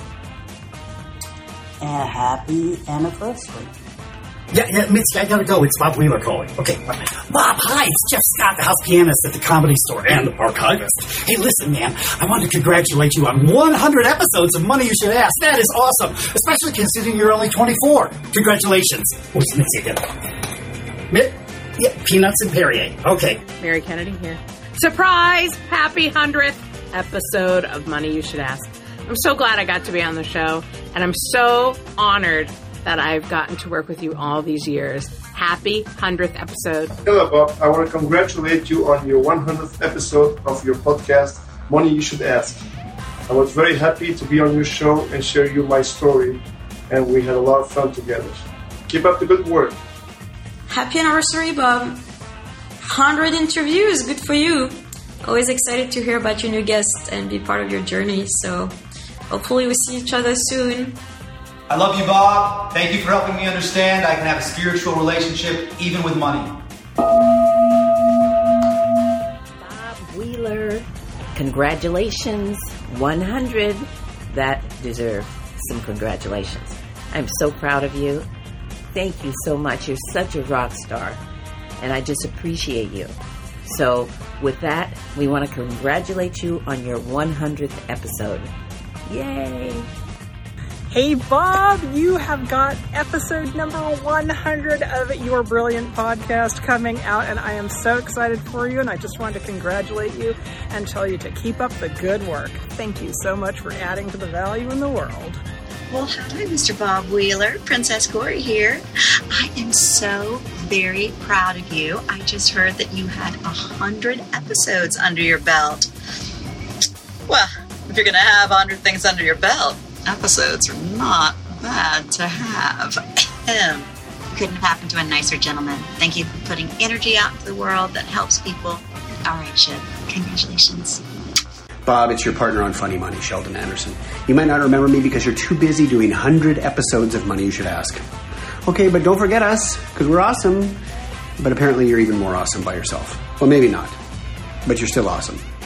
and happy anniversary. Yeah, Mitzi, I gotta go. It's Bob Wheeler calling. Okay, Bob, hi, it's Jeff Scott, the house pianist at the Comedy Store and the archivist. Hey, listen, man, I wanted to congratulate you on 100 episodes of Money You Should Ask. That is awesome, especially considering you're only 24. Congratulations. Where's Mitzi again? Yeah, peanuts and Perrier. Okay. Mary Kennedy here. Surprise! Happy 100th episode of Money You Should Ask. I'm so glad I got to be on the show, and I'm so honored that I've gotten to work with you all these years. Happy 100th episode. Hello, Bob. I want to congratulate you on your 100th episode of your podcast, Money You Should Ask. I was very happy to be on your show and share you my story, and we had a lot of fun together. Keep up the good work. Happy anniversary, Bob. 100 interviews, good for you. Always excited to hear about your new guests and be part of your journey, so hopefully we see each other soon. I love you, Bob. Thank you for helping me understand I can have a spiritual relationship even with money. Bob Wheeler, congratulations, 100. That deserves some congratulations. I'm so proud of you. Thank you so much. You're such a rock star, and I just appreciate you. So with that, we want to congratulate you on your 100th episode. Yay! Hey, Bob, you have got episode number 100 of your brilliant podcast coming out, and I am so excited for you, and I just wanted to congratulate you and tell you to keep up the good work. Thank you so much for adding to the value in the world. Well, hi, Mr. Bob Wheeler. Princess Corey here. I am so very proud of you. I just heard that you had 100 episodes under your belt. Well, if you're going to have 100 things under your belt, episodes are not bad to have. Couldn't have happened to a nicer gentleman. Thank you for putting energy out into the world that helps people. All right, Chip. Congratulations. Bob, it's your partner on Funny Money, Sheldon Anderson. You might not remember me because you're too busy doing 100 episodes of Money You Should Ask. Okay, but don't forget us, because we're awesome. But apparently you're even more awesome by yourself. Well, maybe not, but you're still awesome.